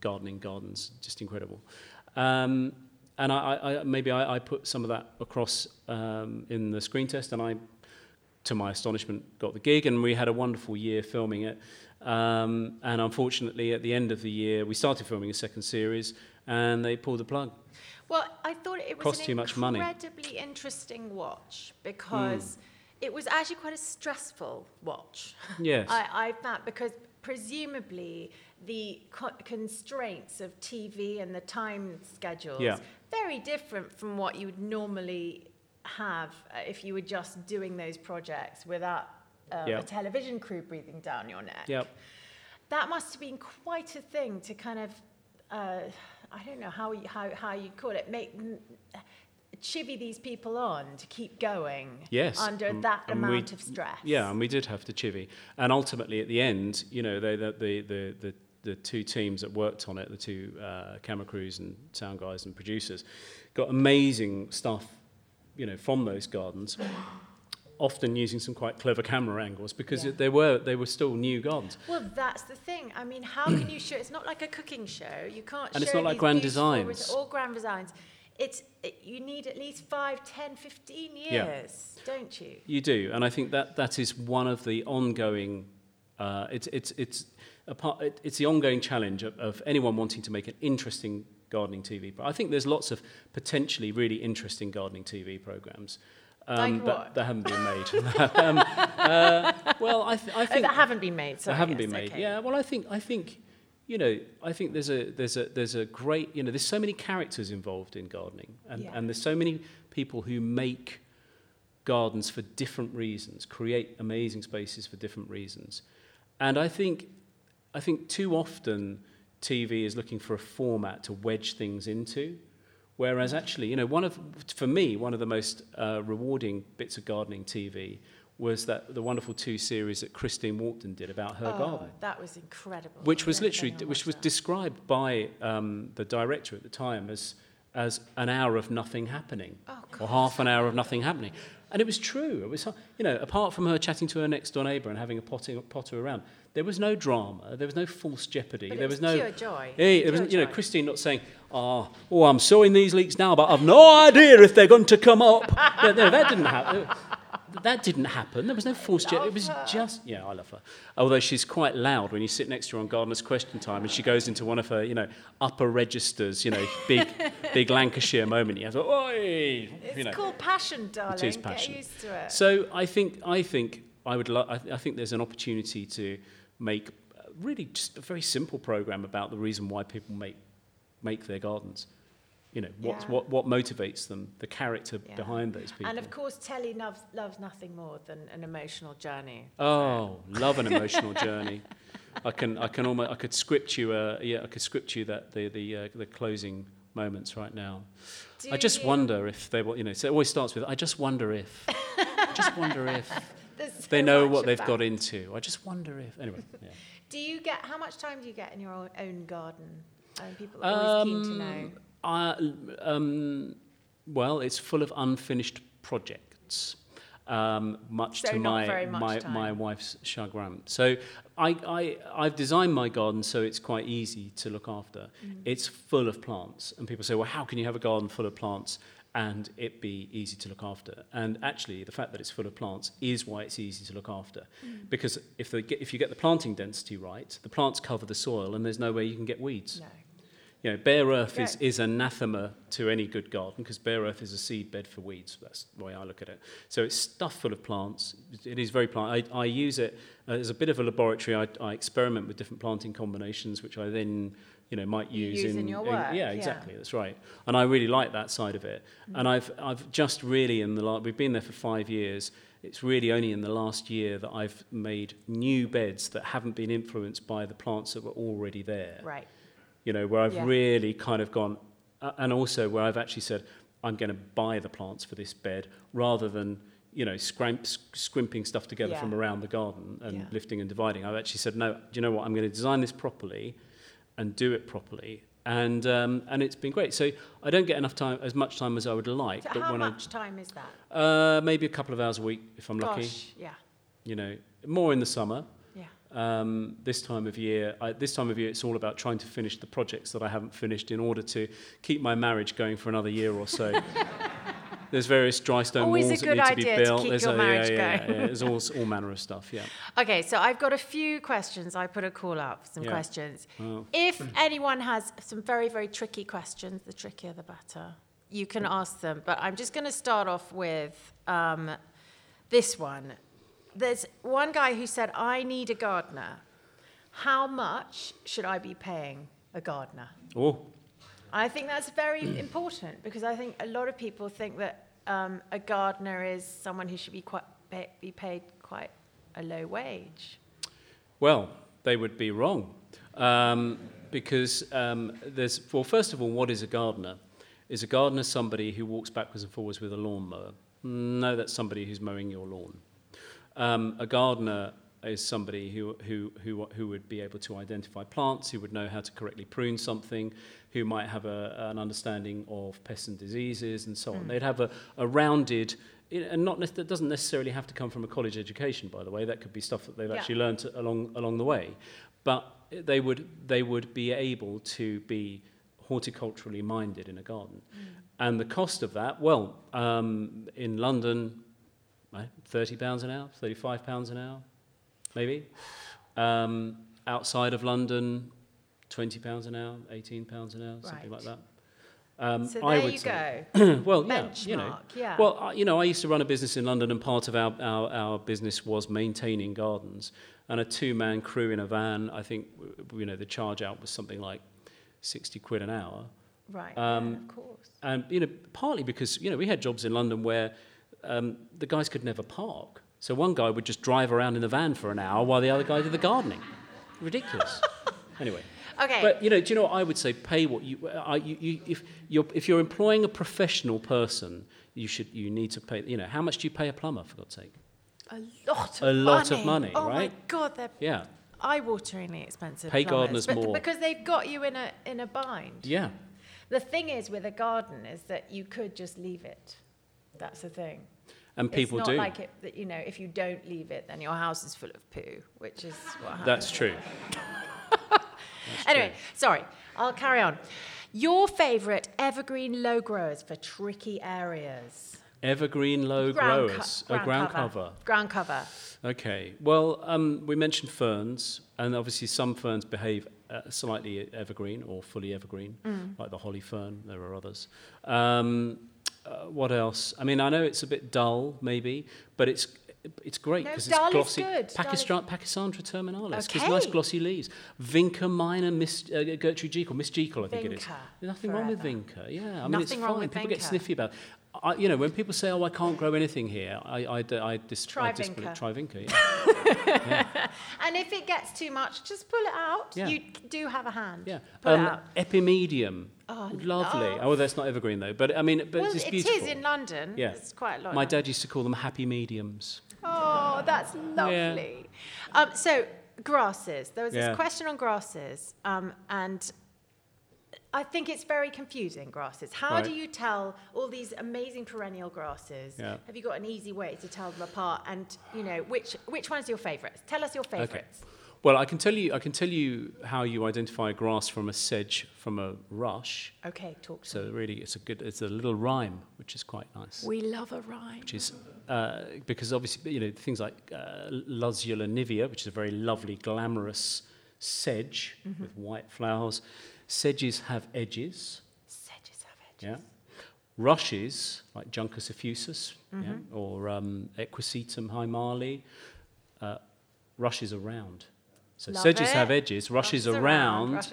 Gardening, gardens, just incredible. And I put some of that across in the screen test, and I, to my astonishment, got the gig, and we had a wonderful year filming it. And unfortunately, at the end of the year, we started filming a second series, and they pulled the plug. Well, I thought it was an incredibly interesting watch, because it was actually quite a stressful watch. Yes. I found, because presumably the constraints of TV and the time schedules, very different from what you would normally have if you were just doing those projects without a television crew breathing down your neck. Yep. That must have been quite a thing to kind of, I don't know how you call it, chivvy these people on to keep going under that amount of stress. Yeah, and we did have to chivvy. And ultimately, at the end, you know, the two teams that worked on it, the two camera crews and sound guys and producers, got amazing stuff, you know, from those gardens, often using some quite clever camera angles, because they were still new gardens. Well, that's the thing. I mean, how can you show? It's not like a cooking show. You can't show. And it's not like grand designs. All grand designs. You need at least 5, 10, 15 years, don't you? You do, and I think that is one of the ongoing. It's the ongoing challenge of anyone wanting to make an interesting gardening TV. But I think there's lots of potentially really interesting gardening TV programs. That haven't been made. Well, I think that haven't been made. Sorry, that haven't been made. Okay. Yeah. Well, I think. You know, I think there's a great, you know, there's so many characters involved in gardening, and there's so many people who make gardens for different reasons, create amazing spaces for different reasons, and I think too often TV is looking for a format to wedge things into, whereas actually, you know, for me one of the most rewarding bits of gardening TV was that the wonderful 2 series that Christine Walkden did about her garden. That was incredible. Which was described by the director at the time as an hour of nothing happening, or half an hour of nothing happening. And it was true. It was, you know, apart from her chatting to her next door neighbour and having a potter around, there was no drama, there was no false jeopardy, but there was no pure joy. There was, you know, Christine not saying, I'm sowing these leeks now, but I've no idea if they're going to come up. no, that didn't happen. That didn't happen. There was no forced jet. It was just... Yeah, I love her. Although she's quite loud when you sit next to her on Gardener's Question Time and she goes into one of her, you know, upper registers, you know, big Lancashire moment. You have to... Oi! It's called passion, darling. It is passion. Get used to it. So I think there's an opportunity to make really just a very simple programme about the reason why people make their gardens. You know, what motivates them, the character behind those people. And of course, telly loves nothing more than an emotional journey. Oh, love an emotional journey. I could script you the closing moments right now. I just wonder if they will, you know, so it always starts with, I just wonder if, they know what they've got into. I just wonder if, anyway. Yeah. How much time do you get in your own garden? People are always keen to know. Well, it's full of unfinished projects, much to my wife's chagrin. So I've designed my garden so it's quite easy to look after. Mm. It's full of plants, and people say, well, how can you have a garden full of plants and it be easy to look after? And actually, the fact that it's full of plants is why it's easy to look after, because if you get the planting density right, the plants cover the soil, and there's no way you can get weeds. No. You know, bare earth is anathema to any good garden, because bare earth is a seed bed for weeds. That's the way I look at it. So it's stuffed full of plants. It is very plant. I use it as a bit of a laboratory. I experiment with different planting combinations, which I then, you know, might use in your work. Yeah, exactly. Yeah. That's right. And I really like that side of it. Mm-hmm. And I've just really we've been there for 5 years. It's really only in the last year that I've made new beds that haven't been influenced by the plants that were already there. Right. You know, where I've really kind of gone, and also where I've actually said, I'm going to buy the plants for this bed, rather than, you know, scrimping stuff together from around the garden and lifting and dividing. I've actually said, no, do you know what, I'm going to design this properly and do it properly And it's been great. So I don't get enough time, as much time as I would like. So but how much time is that? Maybe a couple of hours a week, if I'm lucky. Yeah. You know, more in the summer. Yeah. This time of year, it's all about trying to finish the projects that I haven't finished in order to keep my marriage going for another year or so. There's various dry stone walls that need to be built. Always a good idea to keep your marriage going. Yeah. There's all manner of stuff, yeah. Okay, so I've got a few questions. I put a call up for some questions. Oh. If anyone has some very, very tricky questions, the trickier the better, you can ask them. But I'm just going to start off with this one. There's one guy who said, I need a gardener. How much should I be paying a gardener? Oh. I think that's very important, because I think a lot of people think that a gardener is someone who should be paid quite a low wage. Well, they would be wrong, because first of all, what is a gardener? Is a gardener somebody who walks backwards and forwards with a lawnmower? No, that's somebody who's mowing your lawn. A gardener is somebody who would be able to identify plants, who would know how to correctly prune something, who might have an understanding of pests and diseases and so on. They'd have a rounded, and not that doesn't necessarily have to come from a college education, by the way. That could be stuff that they've actually learned along the way. But they would be able to be horticulturally minded in a garden, and the cost of that. Well, in London, £30 an hour, £35 an hour, maybe. Outside of London, £20 an hour, £18 an hour, something like that. So there you go. Well, benchmark, yeah. Well, I used to run a business in London, and part of our business was maintaining gardens. And a two-man crew in a van, I think, the charge out was something like £60 an hour. Right. Of course. And partly because we had jobs in London where the guys could never park. So one guy would just drive around in the van for an hour while the other guy did the gardening. Ridiculous. Anyway. Okay. But do you know what I would say? Pay what if you're employing a professional person, you need to pay. How much do you pay a plumber, for God's sake? A lot of money. Oh right? My God, they're eye-wateringly expensive. Pay gardeners more because they've got you in a bind. Yeah. The thing is with a garden is that you could just leave it. That's the thing. And people do. It's not like that, if you don't leave it, then your house is full of poo, which is what happens. That's true. Anyway, sorry, I'll carry on. Your favourite evergreen low growers for tricky areas? Evergreen low growers. Ground cover. Ground cover. Okay. Well, we mentioned ferns, and obviously some ferns behave slightly evergreen or fully evergreen, like the holly fern. There are others. What else? I mean, I know it's a bit dull, maybe, but it's great because it's glossy. Good. Pachysandra terminalis, because nice glossy leaves. Vinca minor, Gertrude Jekyll, Miss Jekyll, I think it is. Nothing wrong with Vinca. Yeah, I mean, it's fine. People get sniffy about it. When people say, "Oh, I can't grow anything here," I try Vinca. Yeah. Yeah. And if it gets too much, just pull it out. Yeah. You do have a hand. Yeah. Pull it out. Epimedium. Oh, lovely. Oh, that's not evergreen though. But I mean, it's beautiful. It is in London. Yeah. It's quite a lot. My dad used to call them happy mediums. Oh, that's lovely. Yeah. So grasses. There was this question on grasses, and I think it's very confusing, grasses. How do you tell all these amazing perennial grasses? Yeah. Have you got an easy way to tell them apart? And which one's your favourites? Tell us your favourites. Okay. Well, I can tell you how you identify a grass from a sedge, from a rush. Okay, talk to me. So really, it's a little rhyme, which is quite nice. We love a rhyme. Which is because obviously things like Luzula nivea, which is a very lovely, glamorous sedge with white flowers. Sedges have edges. Yeah. Rushes, like Juncus effusus, or Equisetum hymali, rushes are round. So sedges have edges, rushes are round.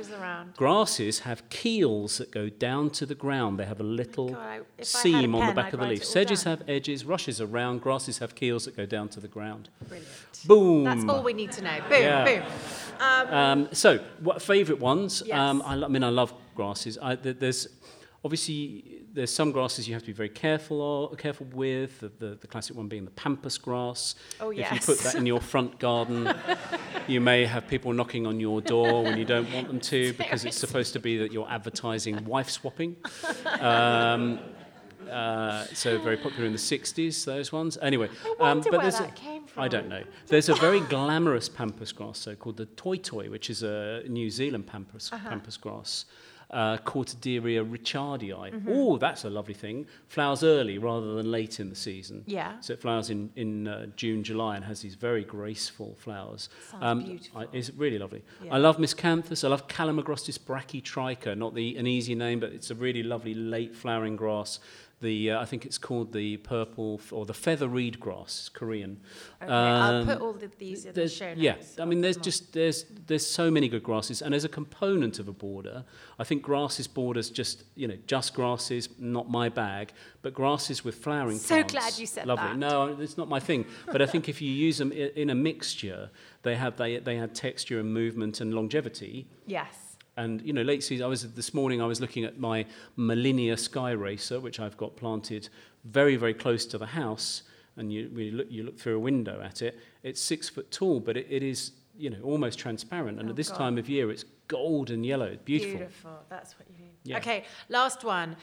Grasses have keels that go down to the ground. They have a little seam on the back of the leaf. Sedges have edges, rushes are round, grasses have keels that go down to the ground. Brilliant. Boom. That's all we need to know. Boom, boom. So, what favourite ones? Yes. I love grasses. I, th- there's, Obviously, there's some grasses you have to be very careful with, the classic one being the pampas grass. Oh, yes. If you put that in your front garden, you may have people knocking on your door when you don't want them to, because it's supposed to be that you're advertising wife swapping. So very popular in the 60s, those ones. Anyway, but where that came from. I don't know. There's a very glamorous pampas grass, so called the toi-toi, which is a New Zealand pampas grass. Cortaderia richardii. Mm-hmm. Oh, that's a lovely thing. Flowers early rather than late in the season. Yeah. So it flowers in June, July, and has these very graceful flowers. Sounds beautiful. It's really lovely. Yeah. I love miscanthus. I love Calamagrostis brachytricha. Not an easy name, but it's a really lovely late flowering grass. I think it's called the the feather reed grass, Korean. Okay, I'll put all of these in the show notes. Yeah, I mean, there's so many good grasses, and as a component of a border, I think borders just grasses, not my bag, but grasses with flowering plants. So glad you said lovely. That. No, it's not my thing, but I think if you use them in a mixture, they have texture and movement and longevity. Yes. And, late season, this morning I was looking at my Millennia Sky Racer, which I've got planted very, very close to the house, and you look through a window at it. It's 6 foot tall, but it is, almost transparent. And at this time of year, it's gold and yellow. Beautiful. Beautiful. That's what you need. Yeah. Okay, last one.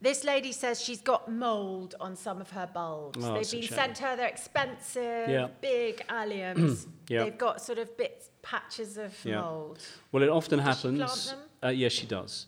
This lady says she's got mould on some of her bulbs. They've been sent her. They're expensive, big alliums. Yeah. They've got sort of patches of mould. Well, it often happens. Does she plant them? Yes, she does.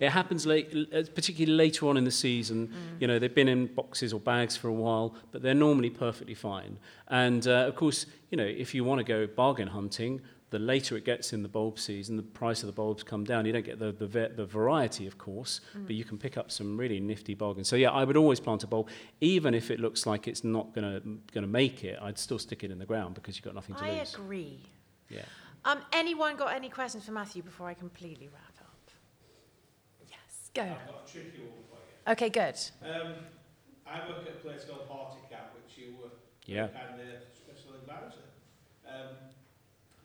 It happens late, particularly later on in the season. Mm. They've been in boxes or bags for a while, but they're normally perfectly fine. And, of course, if you want to go bargain hunting, the later it gets in the bulb season, the price of the bulbs come down. You don't get the variety, of course, but you can pick up some really nifty bargains. So, yeah, I would always plant a bulb. Even if it looks like it's not going to make it, I'd still stick it in the ground because you've got nothing to lose. I agree. Yeah. Anyone got any questions for Matthew before I completely wrap up? Yes, go. I've got a tricky one for you. Okay, good. I work at a place called HortiCap, which you were kind of special advisor.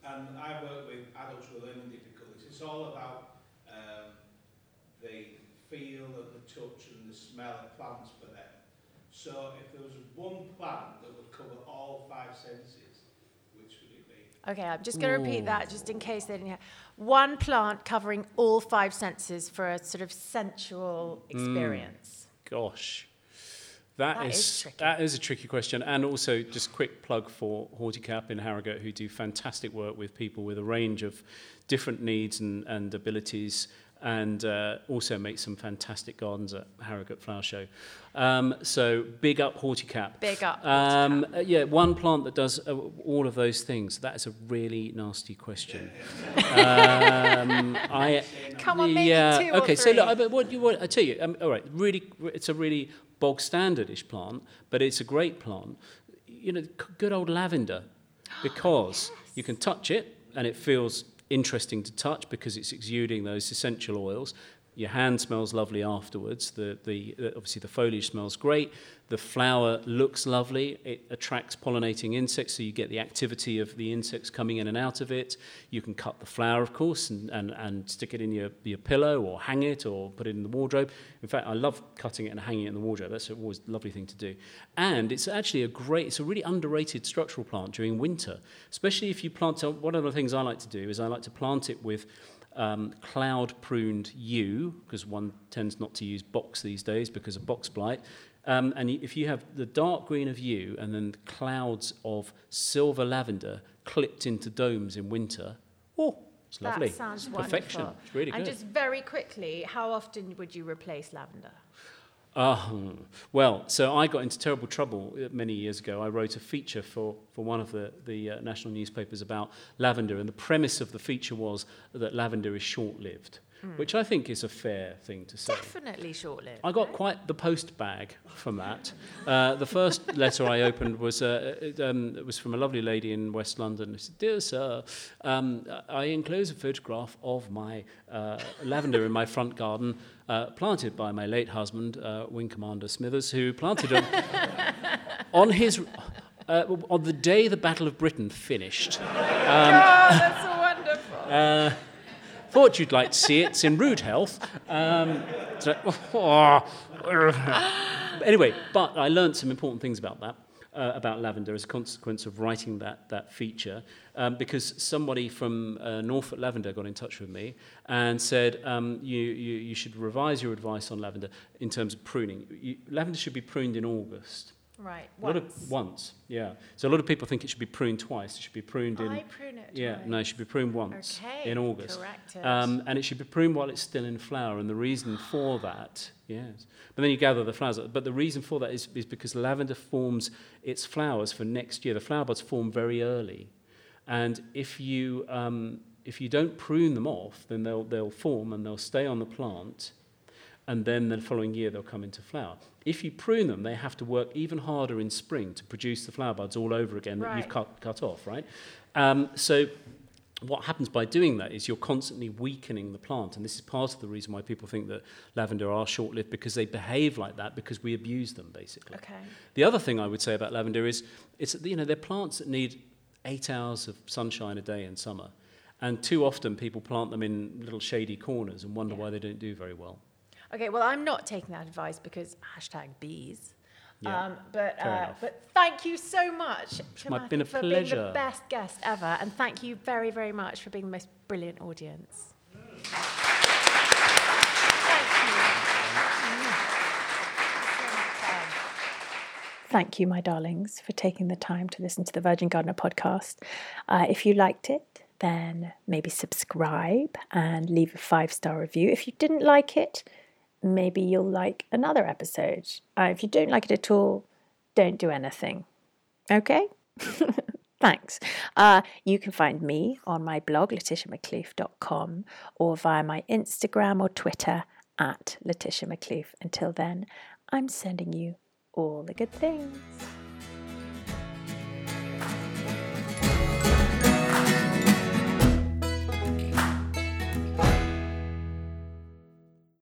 And I work with adults with learning difficulties. It's all about the feel and the touch and the smell of plants for them. So if there was one plant that would cover all five senses, which would it be? Okay, I'm just going to repeat that just in case they didn't hear. One plant covering all five senses for a sort of sensual experience. Gosh. That is a tricky question, and also just quick plug for HortiCap in Harrogate, who do fantastic work with people with a range of different needs and abilities, and also make some fantastic gardens at Harrogate Flower Show. So big up HortiCap. Big up. One plant that does all of those things. That is a really nasty question. Come on, maybe two or three. So look, I tell you, all right, really, it's a really bog standard-ish plant, but it's a great plant. Good old lavender, because you can touch it and it feels interesting to touch because it's exuding those essential oils. Your hand smells lovely afterwards. Obviously the foliage smells great. The flower looks lovely. It attracts pollinating insects, so you get the activity of the insects coming in and out of it. You can cut the flower, of course, and stick it in your pillow or hang it or put it in the wardrobe. In fact, I love cutting it and hanging it in the wardrobe. That's always a lovely thing to do. And it's actually it's a really underrated structural plant during winter, especially if you plant it. One of the things I like to do is I like to plant it with cloud pruned yew, because one tends not to use box these days because of box blight, and if you have the dark green of yew and then clouds of silver lavender clipped into domes in winter, it's lovely. That sounds wonderful. Perfection. It's really good. And just very quickly, how often would you replace lavender? So I got into terrible trouble many years ago. I wrote a feature for one of the national newspapers about lavender, and the premise of the feature was that lavender is short-lived, which I think is a fair thing to say. Definitely short-lived. I got quite the post bag from that. The first letter I opened was it was from a lovely lady in West London. She said, "Dear sir, I enclose a photograph of my lavender in my front garden, planted by my late husband, Wing Commander Smithers, who planted it on the day the Battle of Britain finished. That's wonderful. Thought you'd like to see it. It's in rude health. Anyway, but I learned some important things about that. About lavender as a consequence of writing that feature, because somebody from Norfolk Lavender got in touch with me and said, you should revise your advice on lavender in terms of pruning. Lavender should be pruned in August. Right, once. Once, yeah. So a lot of people think it should be pruned twice. It should be pruned in... I prune it twice. Yeah, no, it should be pruned once in August. Corrected. And it should be pruned while it's still in flower, and the reason for that... Yes, but then you gather the flowers. But the reason for that is because lavender forms its flowers for next year. The flower buds form very early, and if you don't prune them off, then they'll form and they'll stay on the plant, and then the following year they'll come into flower. If you prune them, they have to work even harder in spring to produce the flower buds all over again that you've cut off. Right, so. What happens by doing that is you're constantly weakening the plant, and this is part of the reason why people think that lavender are short-lived, because they behave like that because we abuse them, basically. Okay. The other thing I would say about lavender is, it's, you know, they're plants that need 8 hours of sunshine a day in summer, and too often people plant them in little shady corners and wonder why they don't do very well. Okay, well, I'm not taking that advice because #bees. Yeah, but thank you so much, Matthew, for being the best guest ever, and thank you very, very much for being the most brilliant audience. Thank you. Thank you, my darlings, for taking the time to listen to the Virgin Gardener podcast. If you liked it, then maybe subscribe and leave a 5-star review. If you didn't like it, maybe you'll like another episode. If you don't like it at all, don't do anything. Okay? Thanks. You can find me on my blog, letitiamclough.com, or via my Instagram or Twitter @LetitiaMcClough. Until then, I'm sending you all the good things.